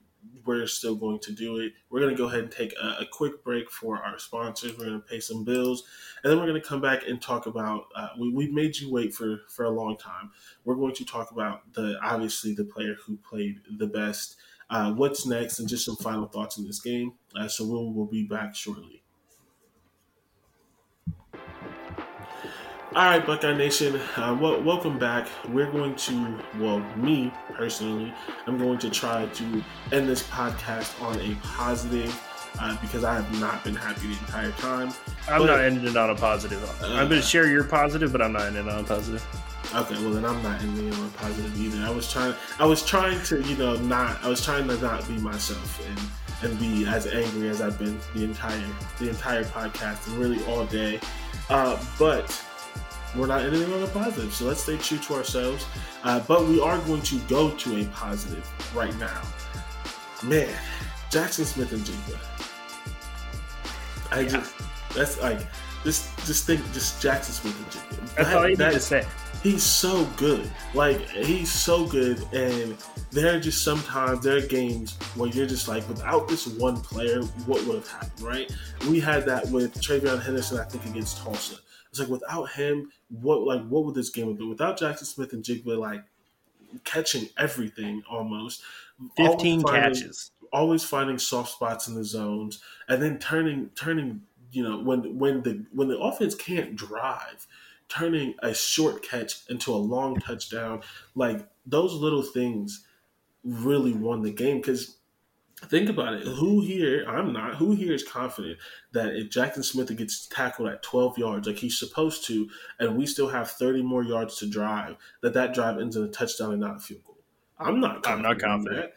we're still going to do it. We're going to go ahead and take a, a quick break for our sponsors. We're going to pay some bills, and then we're going to come back and talk about uh, – we, we've made you wait for, for a long time. We're going to talk about, the obviously, the player who played the best, uh, what's next, and just some final thoughts in this game. Uh, so we'll, we'll be back shortly. All right, Buckeye Nation, uh, well, welcome back. We're going to, well, me personally, I'm going to try to end this podcast on a positive uh, because I have not been happy the entire time. I'm but, not ending it on a positive. Uh, I'm going to share your positive, but I'm not ending it on a positive. Okay, well then I'm not ending it on a positive either. I was trying, I was trying to, you know, not, I was trying to not be myself and. and be as angry as I've been the entire the entire podcast and really all day. Uh, but we're not ending on a positive, so let's stay true to ourselves. Uh, but we are going to go to a positive right now. Man, Jaxon Smith-Njigba. I yeah. just, that's like, just, just think, just Jaxon Smith-Njigba. That's that, all you that, need to say. He's so good. Like, he's so good, and there are just sometimes, there are games where you're just like, without this one player, what would have happened, right? We had that with TreVeyon Henderson, I think, against Tulsa. It's like, without him, what like what would this game have been? Without Jaxon Smith-Njigba, like, catching everything almost. fifteen always catches. Finding, always finding soft spots in the zones, and then turning, turning you know, when when the when the offense can't drive, turning a short catch into a long touchdown. Like, those little things really won the game, because think about it. Who here, I'm not, who here is confident that if Jaxon Smith gets tackled at twelve yards, like he's supposed to, and we still have thirty more yards to drive, that that drive ends in a touchdown and not a field goal? I'm not confident. I'm not confident. That.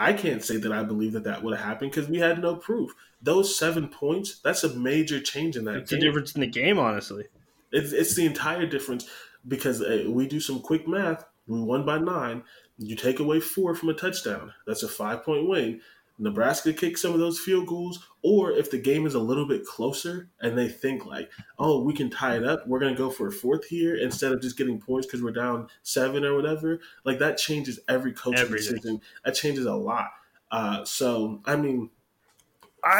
I can't say that I believe that that would have happened, because we had no proof. Those seven points, that's a major change in that it's game. It's the difference in the game, honestly. It's, it's the entire difference, because uh, we do some quick math. We won by nine. You take away four from a touchdown. That's a five-point win. Nebraska kicks some of those field goals, or if the game is a little bit closer and they think like, oh, we can tie it up, we're going to go for a fourth here instead of just getting points because we're down seven or whatever. Like, that changes every coaching Everything. decision. That changes a lot. Uh, so, I mean –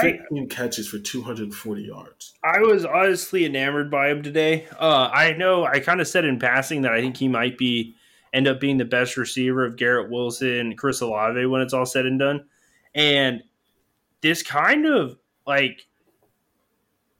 fifteen catches for two hundred forty yards. I was honestly enamored by him today. Uh, I know I kind of said in passing that I think he might be end up being the best receiver of Garrett Wilson, Chris Olave when it's all said and done. And this kind of like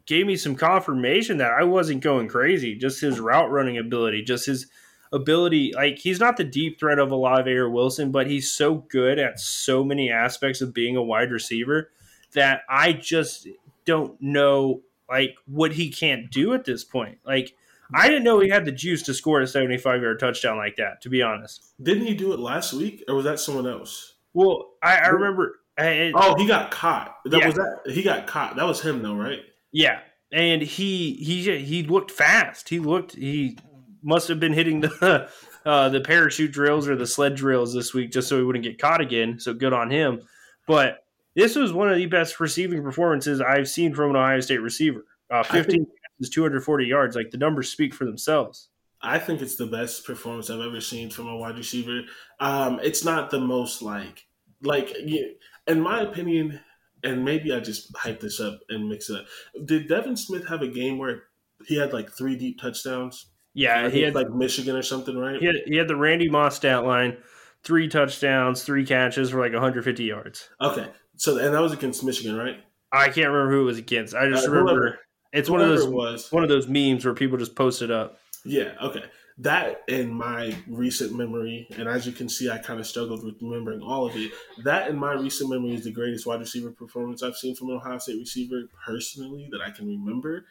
gave me some confirmation that I wasn't going crazy. Just his route running ability, just his ability. Like, he's not the deep threat of Olave or Wilson, but he's so good at so many aspects of being a wide receiver that I just don't know, like, what he can't do at this point. Like, I didn't know he had the juice to score a seventy-five-yard touchdown like that, to be honest. Didn't he do it last week, or was that someone else? Well, I, I remember. I, oh, he got caught. That yeah. was that. He got caught. That was him, though, right? Yeah, and he he he looked fast. He looked. He must have been hitting the uh, the parachute drills or the sled drills this week just so he wouldn't get caught again. So good on him. But this was one of the best receiving performances I've seen from an Ohio State receiver. Uh, Fifteen. Is two hundred forty yards. Like, the numbers speak for themselves. I think it's the best performance I've ever seen from a wide receiver. Um, it's not the most like, like in my opinion, and maybe I just hype this up and mix it up. Did Devin Smith have a game where he had like three deep touchdowns? Yeah, he had like Michigan or something, right? He had, he had the Randy Moss stat line, three touchdowns, three catches for like one hundred fifty yards. Okay, so and that was against Michigan, right? I can't remember who it was against. I just uh, remember. Whoever. It's one of those was. one of those memes where people just post it up. Yeah, okay. That, in my recent memory, and as you can see, I kind of struggled with remembering all of it. That, in my recent memory, is the greatest wide receiver performance I've seen from an Ohio State receiver personally that I can remember.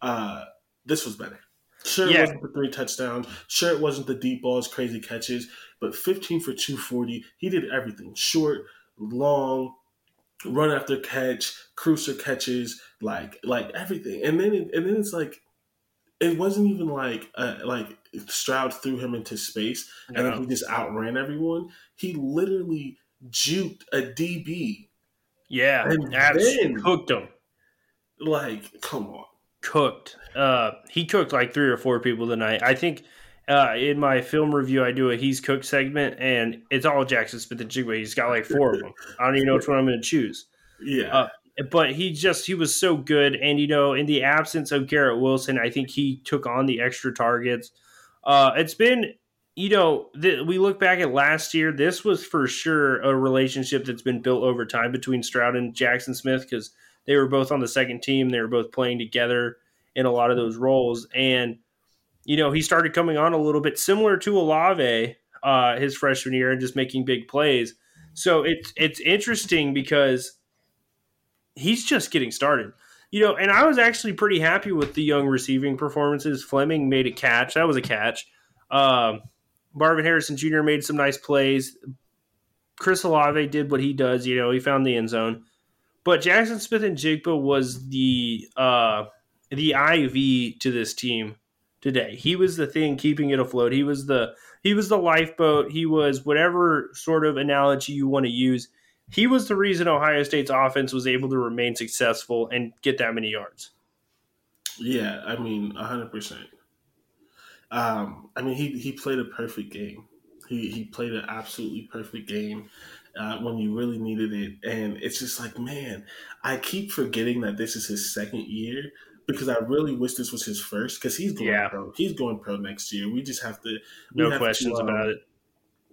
Uh, this was better. Sure, yeah. It wasn't the three touchdowns. Sure, it wasn't the deep balls, crazy catches. But fifteen for two forty, he did everything. Short, long, run after catch, cruiser catches, like like everything, and then it, and then it's like it wasn't even like uh, like Stroud threw him into space and no. Then he just outran everyone. He literally juked a D B, yeah, and then cooked him. Like, come on, cooked. Uh, he cooked like three or four people tonight. I think uh, in my film review, I do a he's cooked segment, and it's all Jaxon Smith-Njigba. He's got like four of them. I don't even know which one I'm going to choose. Yeah. Uh, But he just, he was so good. And, you know, in the absence of Garrett Wilson, I think he took on the extra targets. Uh, it's been, you know, th- we look back at last year. This was for sure a relationship that's been built over time between Stroud and Jaxon Smith, because they were both on the second team. They were both playing together in a lot of those roles. And, you know, he started coming on a little bit similar to Olave uh, his freshman year and just making big plays. So it's it's interesting because he's just getting started, you know, and I was actually pretty happy with the young receiving performances. Fleming made a catch. That was a catch. Um, Marvin Harrison Junior made some nice plays. Chris Olave did what he does. You know, he found the end zone, but Jaxon Smith-Njigba was the, uh, the I V to this team today. He was the thing keeping it afloat. He was the, he was the lifeboat. He was whatever sort of analogy you want to use. He was the reason Ohio State's offense was able to remain successful and get that many yards. Yeah, I mean, one hundred percent. Um, I mean, he, he played a perfect game. He he played an absolutely perfect game uh, when you really needed it. And it's just like, man, I keep forgetting that this is his second year because I really wish this was his first because he's going yeah. pro. He's going pro next year. We just have to – No questions to, um, about it.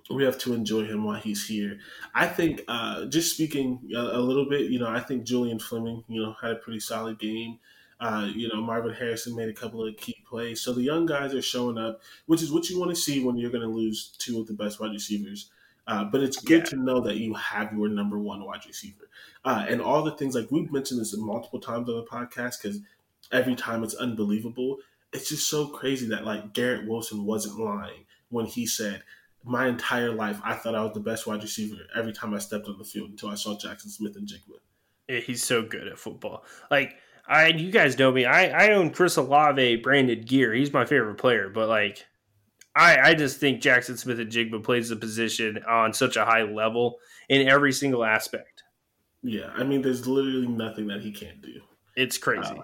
We have to enjoy him while he's here. I think, uh, just speaking a, a little bit, you know, I think Julian Fleming, you know, had a pretty solid game. Uh, you know, Marvin Harrison made a couple of key plays. So the young guys are showing up, which is what you want to see when you're going to lose two of the best wide receivers. Uh, but it's good yeah. to know that you have your number one wide receiver. Uh, and all the things, like we've mentioned this multiple times on the podcast because every time it's unbelievable. It's just so crazy that, like, Garrett Wilson wasn't lying when he said, my entire life, I thought I was the best wide receiver every time I stepped on the field until I saw Jaxon Smith-Njigba. Yeah, he's so good at football. Like, I, you guys know me. I, I own Chris Olave branded gear. He's my favorite player. But, like, I, I just think Jaxon Smith-Njigba plays the position on such a high level in every single aspect. Yeah, I mean, there's literally nothing that he can't do. It's crazy. Uh,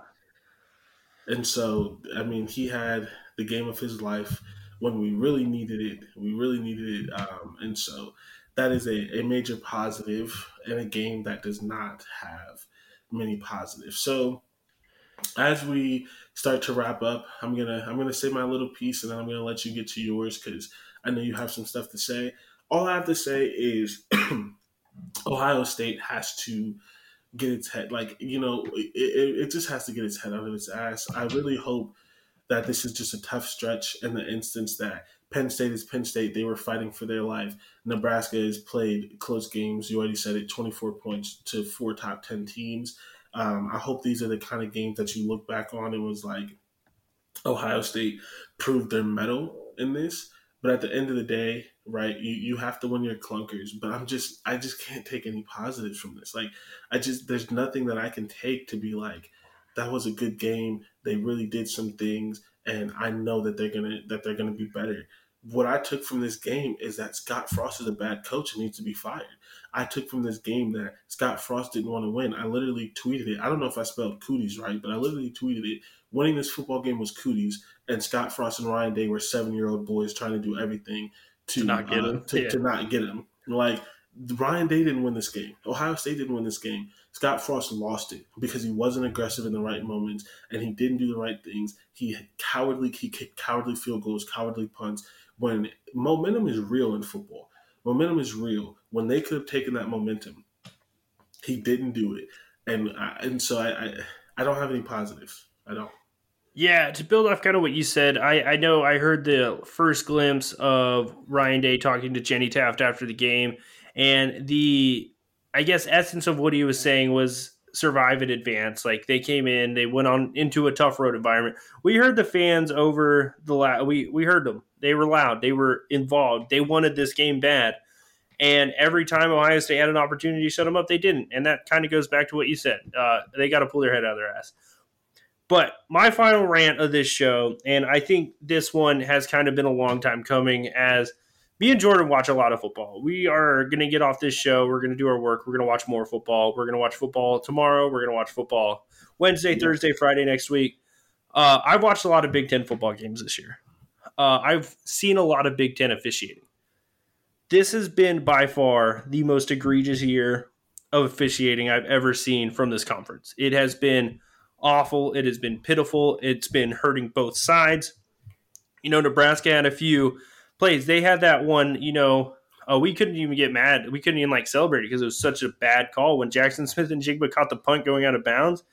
and so, I mean, he had the game of his life. When we really needed it, we really needed it. Um, and so that is a, a major positive in a game that does not have many positives. So as we start to wrap up, I'm going to I'm gonna say my little piece and then I'm going to let you get to yours because I know you have some stuff to say. All I have to say is Ohio State has to get its head, like, you know, it, it just has to get its head out of its ass. I really hope that this is just a tough stretch in the instance that Penn State is Penn State. They were fighting for their life. Nebraska has played close games. You already said it, twenty-four points to four top ten teams. Um, I hope these are the kind of games that you look back on. It was like Ohio State proved their mettle in this. But at the end of the day, right, you, you have to win your clunkers. But I'm just – I just can't take any positives from this. Like, I just – there's nothing that I can take to be like, that was a good game. They really did some things, and I know that they're gonna that they're gonna be better. What I took from this game is that Scott Frost is a bad coach and needs to be fired. I took from this game that Scott Frost didn't want to win. I literally tweeted it. I don't know if I spelled cooties right, but I literally tweeted it. Winning this football game was cooties, and Scott Frost and Ryan Day were seven-year-old boys trying to do everything to, to not get uh, him. To, yeah. to not get him. Like, Ryan Day didn't win this game. Ohio State didn't win this game. Scott Frost lost it because he wasn't aggressive in the right moments and he didn't do the right things. He cowardly he kicked cowardly field goals, cowardly punts. When momentum is real in football, momentum is real. When they could have taken that momentum, he didn't do it, and I, and so I, I I don't have any positives. I don't. Yeah, to build off kind of what you said, I, I know I heard the first glimpse of Ryan Day talking to Jenny Taft after the game. And the, I guess, essence of what he was saying was survive and advance. Like, they came in, they went on into a tough road environment. We heard the fans over the la- – we, we heard them. They were loud. They were involved. They wanted this game bad. And every time Ohio State had an opportunity to shut them up, they didn't. And that kind of goes back to what you said. Uh, they got to pull their head out of their ass. But my final rant of this show, and I think this one has kind of been a long time coming, as – me and Jordan watch a lot of football. We are going to get off this show. We're going to do our work. We're going to watch more football. We're going to watch football tomorrow. We're going to watch football Wednesday, Thursday, Friday next week. Uh, I've watched a lot of Big Ten football games this year. Uh, I've seen a lot of Big Ten officiating. This has been by far the most egregious year of officiating I've ever seen from this conference. It has been awful. It has been pitiful. It's been hurting both sides. You know, Nebraska had a few plays. They had that one, you know, uh, we couldn't even get mad. We couldn't even like celebrate it because it was such a bad call when Jaxon Smith-Njigba caught the punt going out of bounds,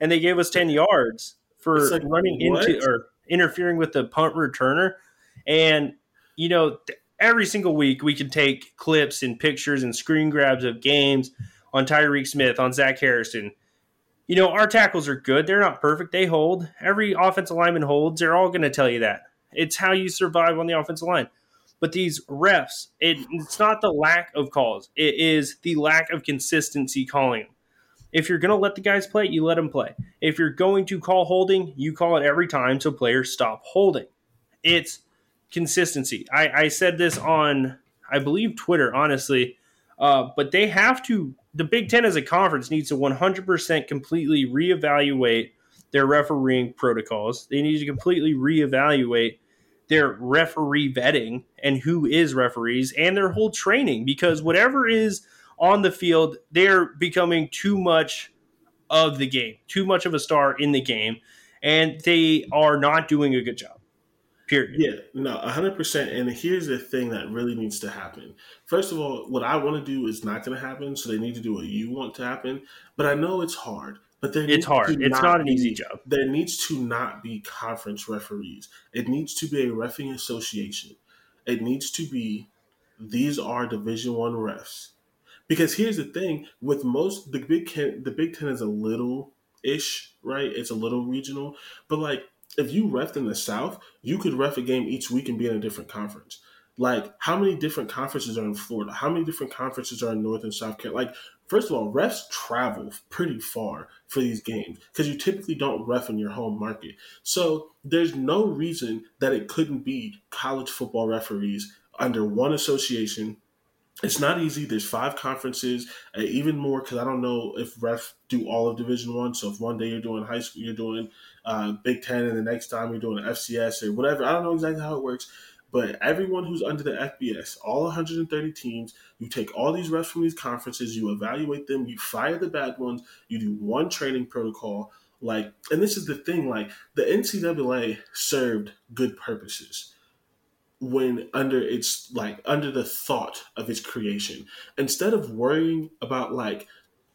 and they gave us ten yards for like running what? into or interfering with the punt returner. And, you know, th- every single week we can take clips and pictures and screen grabs of games on Tyreek Smith, on Zach Harrison. You know, our tackles are good. They're not perfect. They hold. Every offensive lineman holds. They're all going to tell you that. It's how you survive on the offensive line. But these refs, it, it's not the lack of calls. It is the lack of consistency calling them. If you're going to let the guys play, you let them play. If you're going to call holding, you call it every time so players stop holding. It's consistency. I, I said this on, I believe, Twitter, honestly. Uh, but they have to – the Big Ten as a conference needs to one hundred percent completely reevaluate their refereeing protocols. They need to completely reevaluate their referee vetting and who is referees and their whole training, because whatever is on the field, they're becoming too much of the game, too much of a star in the game, and they are not doing a good job, period. Yeah, no, one hundred percent. And here's the thing that really needs to happen. First of all, what I want to do is not going to happen, so they need to do what you want to happen. But I know it's hard. But there it's hard. It's not an easy job. There needs to not be conference referees. It needs to be a reffing association. It needs to be these are Division One refs. Because here's the thing: with most the Big Ten, the Big Ten is a little ish, right? It's a little regional. But like, if you reffed in the South, you could ref a game each week and be in a different conference. Like, how many different conferences are in Florida? How many different conferences are in North and South Carolina? Like, first of all, refs travel pretty far for these games because you typically don't ref in your home market. So there's no reason that it couldn't be college football referees under one association. It's not easy. There's five conferences, uh, even more, because I don't know if refs do all of Division One. So if one day you're doing high school, you're doing uh, Big Ten, and the next time you're doing F C S or whatever. I don't know exactly how it works. But everyone who's under the F B S, all one hundred thirty teams, you take all these refs from these conferences, you evaluate them, you fire the bad ones, you do one training protocol. Like, and this is the thing, like the N C double A served good purposes when under its like under the thought of its creation. Instead of worrying about like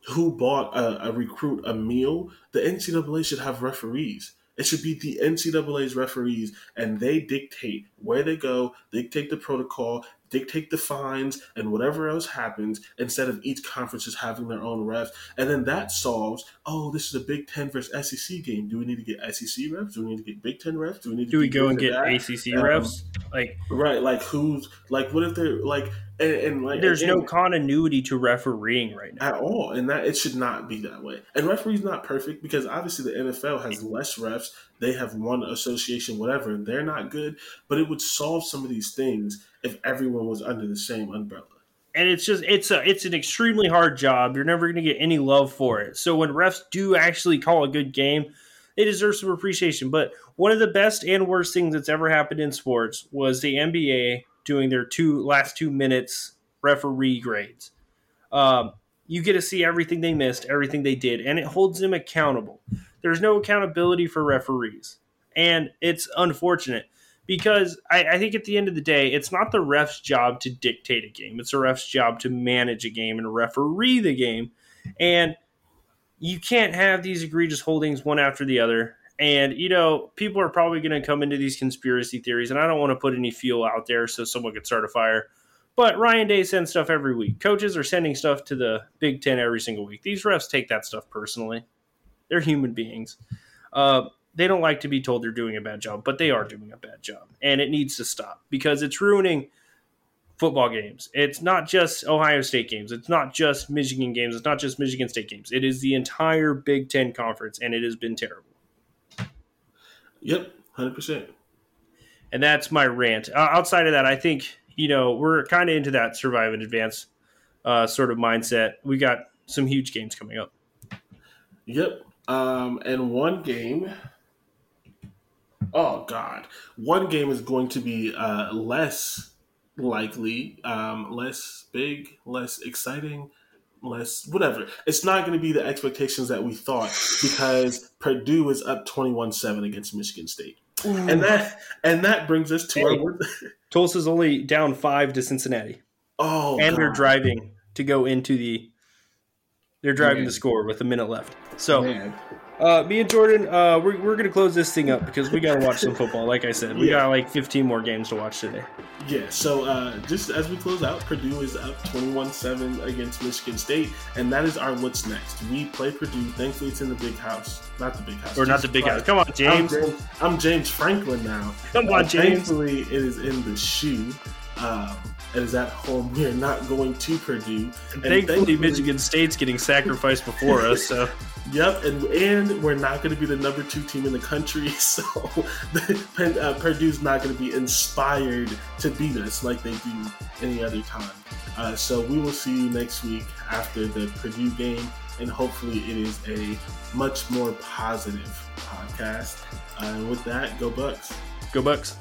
who bought a, a recruit a meal, the N C double A should have referees. It should be the N C double A's referees, and they dictate where they go, dictate the protocol, dictate the fines, and whatever else happens, instead of each conference is having their own refs. And then that solves, oh, this is a Big Ten versus S E C game. Do we need to get S E C refs? Do we need to get Big Ten refs? Do we need to Do we go and get that? A C C um, refs? Like Right, like who's – like what if they're – like and, and like There's again, no continuity to refereeing right now. At all, and that it should not be that way. And referee's not perfect because obviously the N F L has less refs. They have one association, whatever, and they're not good. But it would solve some of these things if everyone was under the same umbrella. And it's just it's a it's an extremely hard job. You're never going to get any love for it. So when refs do actually call a good game, they deserve some appreciation. But one of the best and worst things that's ever happened in sports was the N B A doing their two last two minutes referee grades. Um, you get to see everything they missed, everything they did, and it holds them accountable. There's no accountability for referees, and it's unfortunate because I, I think at the end of the day, it's not the ref's job to dictate a game. It's a ref's job to manage a game and referee the game, and you can't have these egregious holdings one after the other. And, you know, people are probably going to come into these conspiracy theories, and I don't want to put any fuel out there so someone could start a fire. But Ryan Day sends stuff every week. Coaches are sending stuff to the Big Ten every single week. These refs take that stuff personally. They're human beings. Uh, they don't like to be told they're doing a bad job, but they are doing a bad job. And it needs to stop because it's ruining football games. It's not just Ohio State games. It's not just Michigan games. It's not just Michigan State games. It is the entire Big Ten conference, and it has been terrible. Yep, one hundred percent. And that's my rant. Uh, outside of that, I think, you know, we're kind of into that survive and advance uh, sort of mindset. We got some huge games coming up. Yep. Um, and one game, oh God, one game is going to be uh, less likely, um, less big, less exciting, less whatever. It's not going to be the expectations that we thought because Purdue is up twenty-one seven against Michigan State. Ooh. And that and that brings us to hey, our Tulsa's only down five to Cincinnati. Oh, and God. They're driving to go into the. They're driving Man. the score with a minute left. So, uh, me and Jordan, uh, we're we're gonna close this thing up because we gotta watch some football. Like I said, we yeah. got like fifteen more games to watch today. Yeah. So, uh, just as we close out, Purdue is up twenty-one seven against Michigan State, and that is our what's next. We play Purdue. Thankfully, it's in the big house, not the big house, or Jesus not the big Christ. house. Come on, James. I'm James, I'm James Franklin now. Come on, uh, James. Thankfully, it is in the shoe. Um, It is at home. We are not going to Purdue. And thankfully, thankfully, Michigan State's getting sacrificed before us. So, yep, and and we're not going to be the number two team in the country. So, uh, Purdue's not going to be inspired to beat us like they do any other time. Uh, so, we will see you next week after the Purdue game, and hopefully, it is a much more positive podcast. Uh, with that, go Bucks! Go Bucks!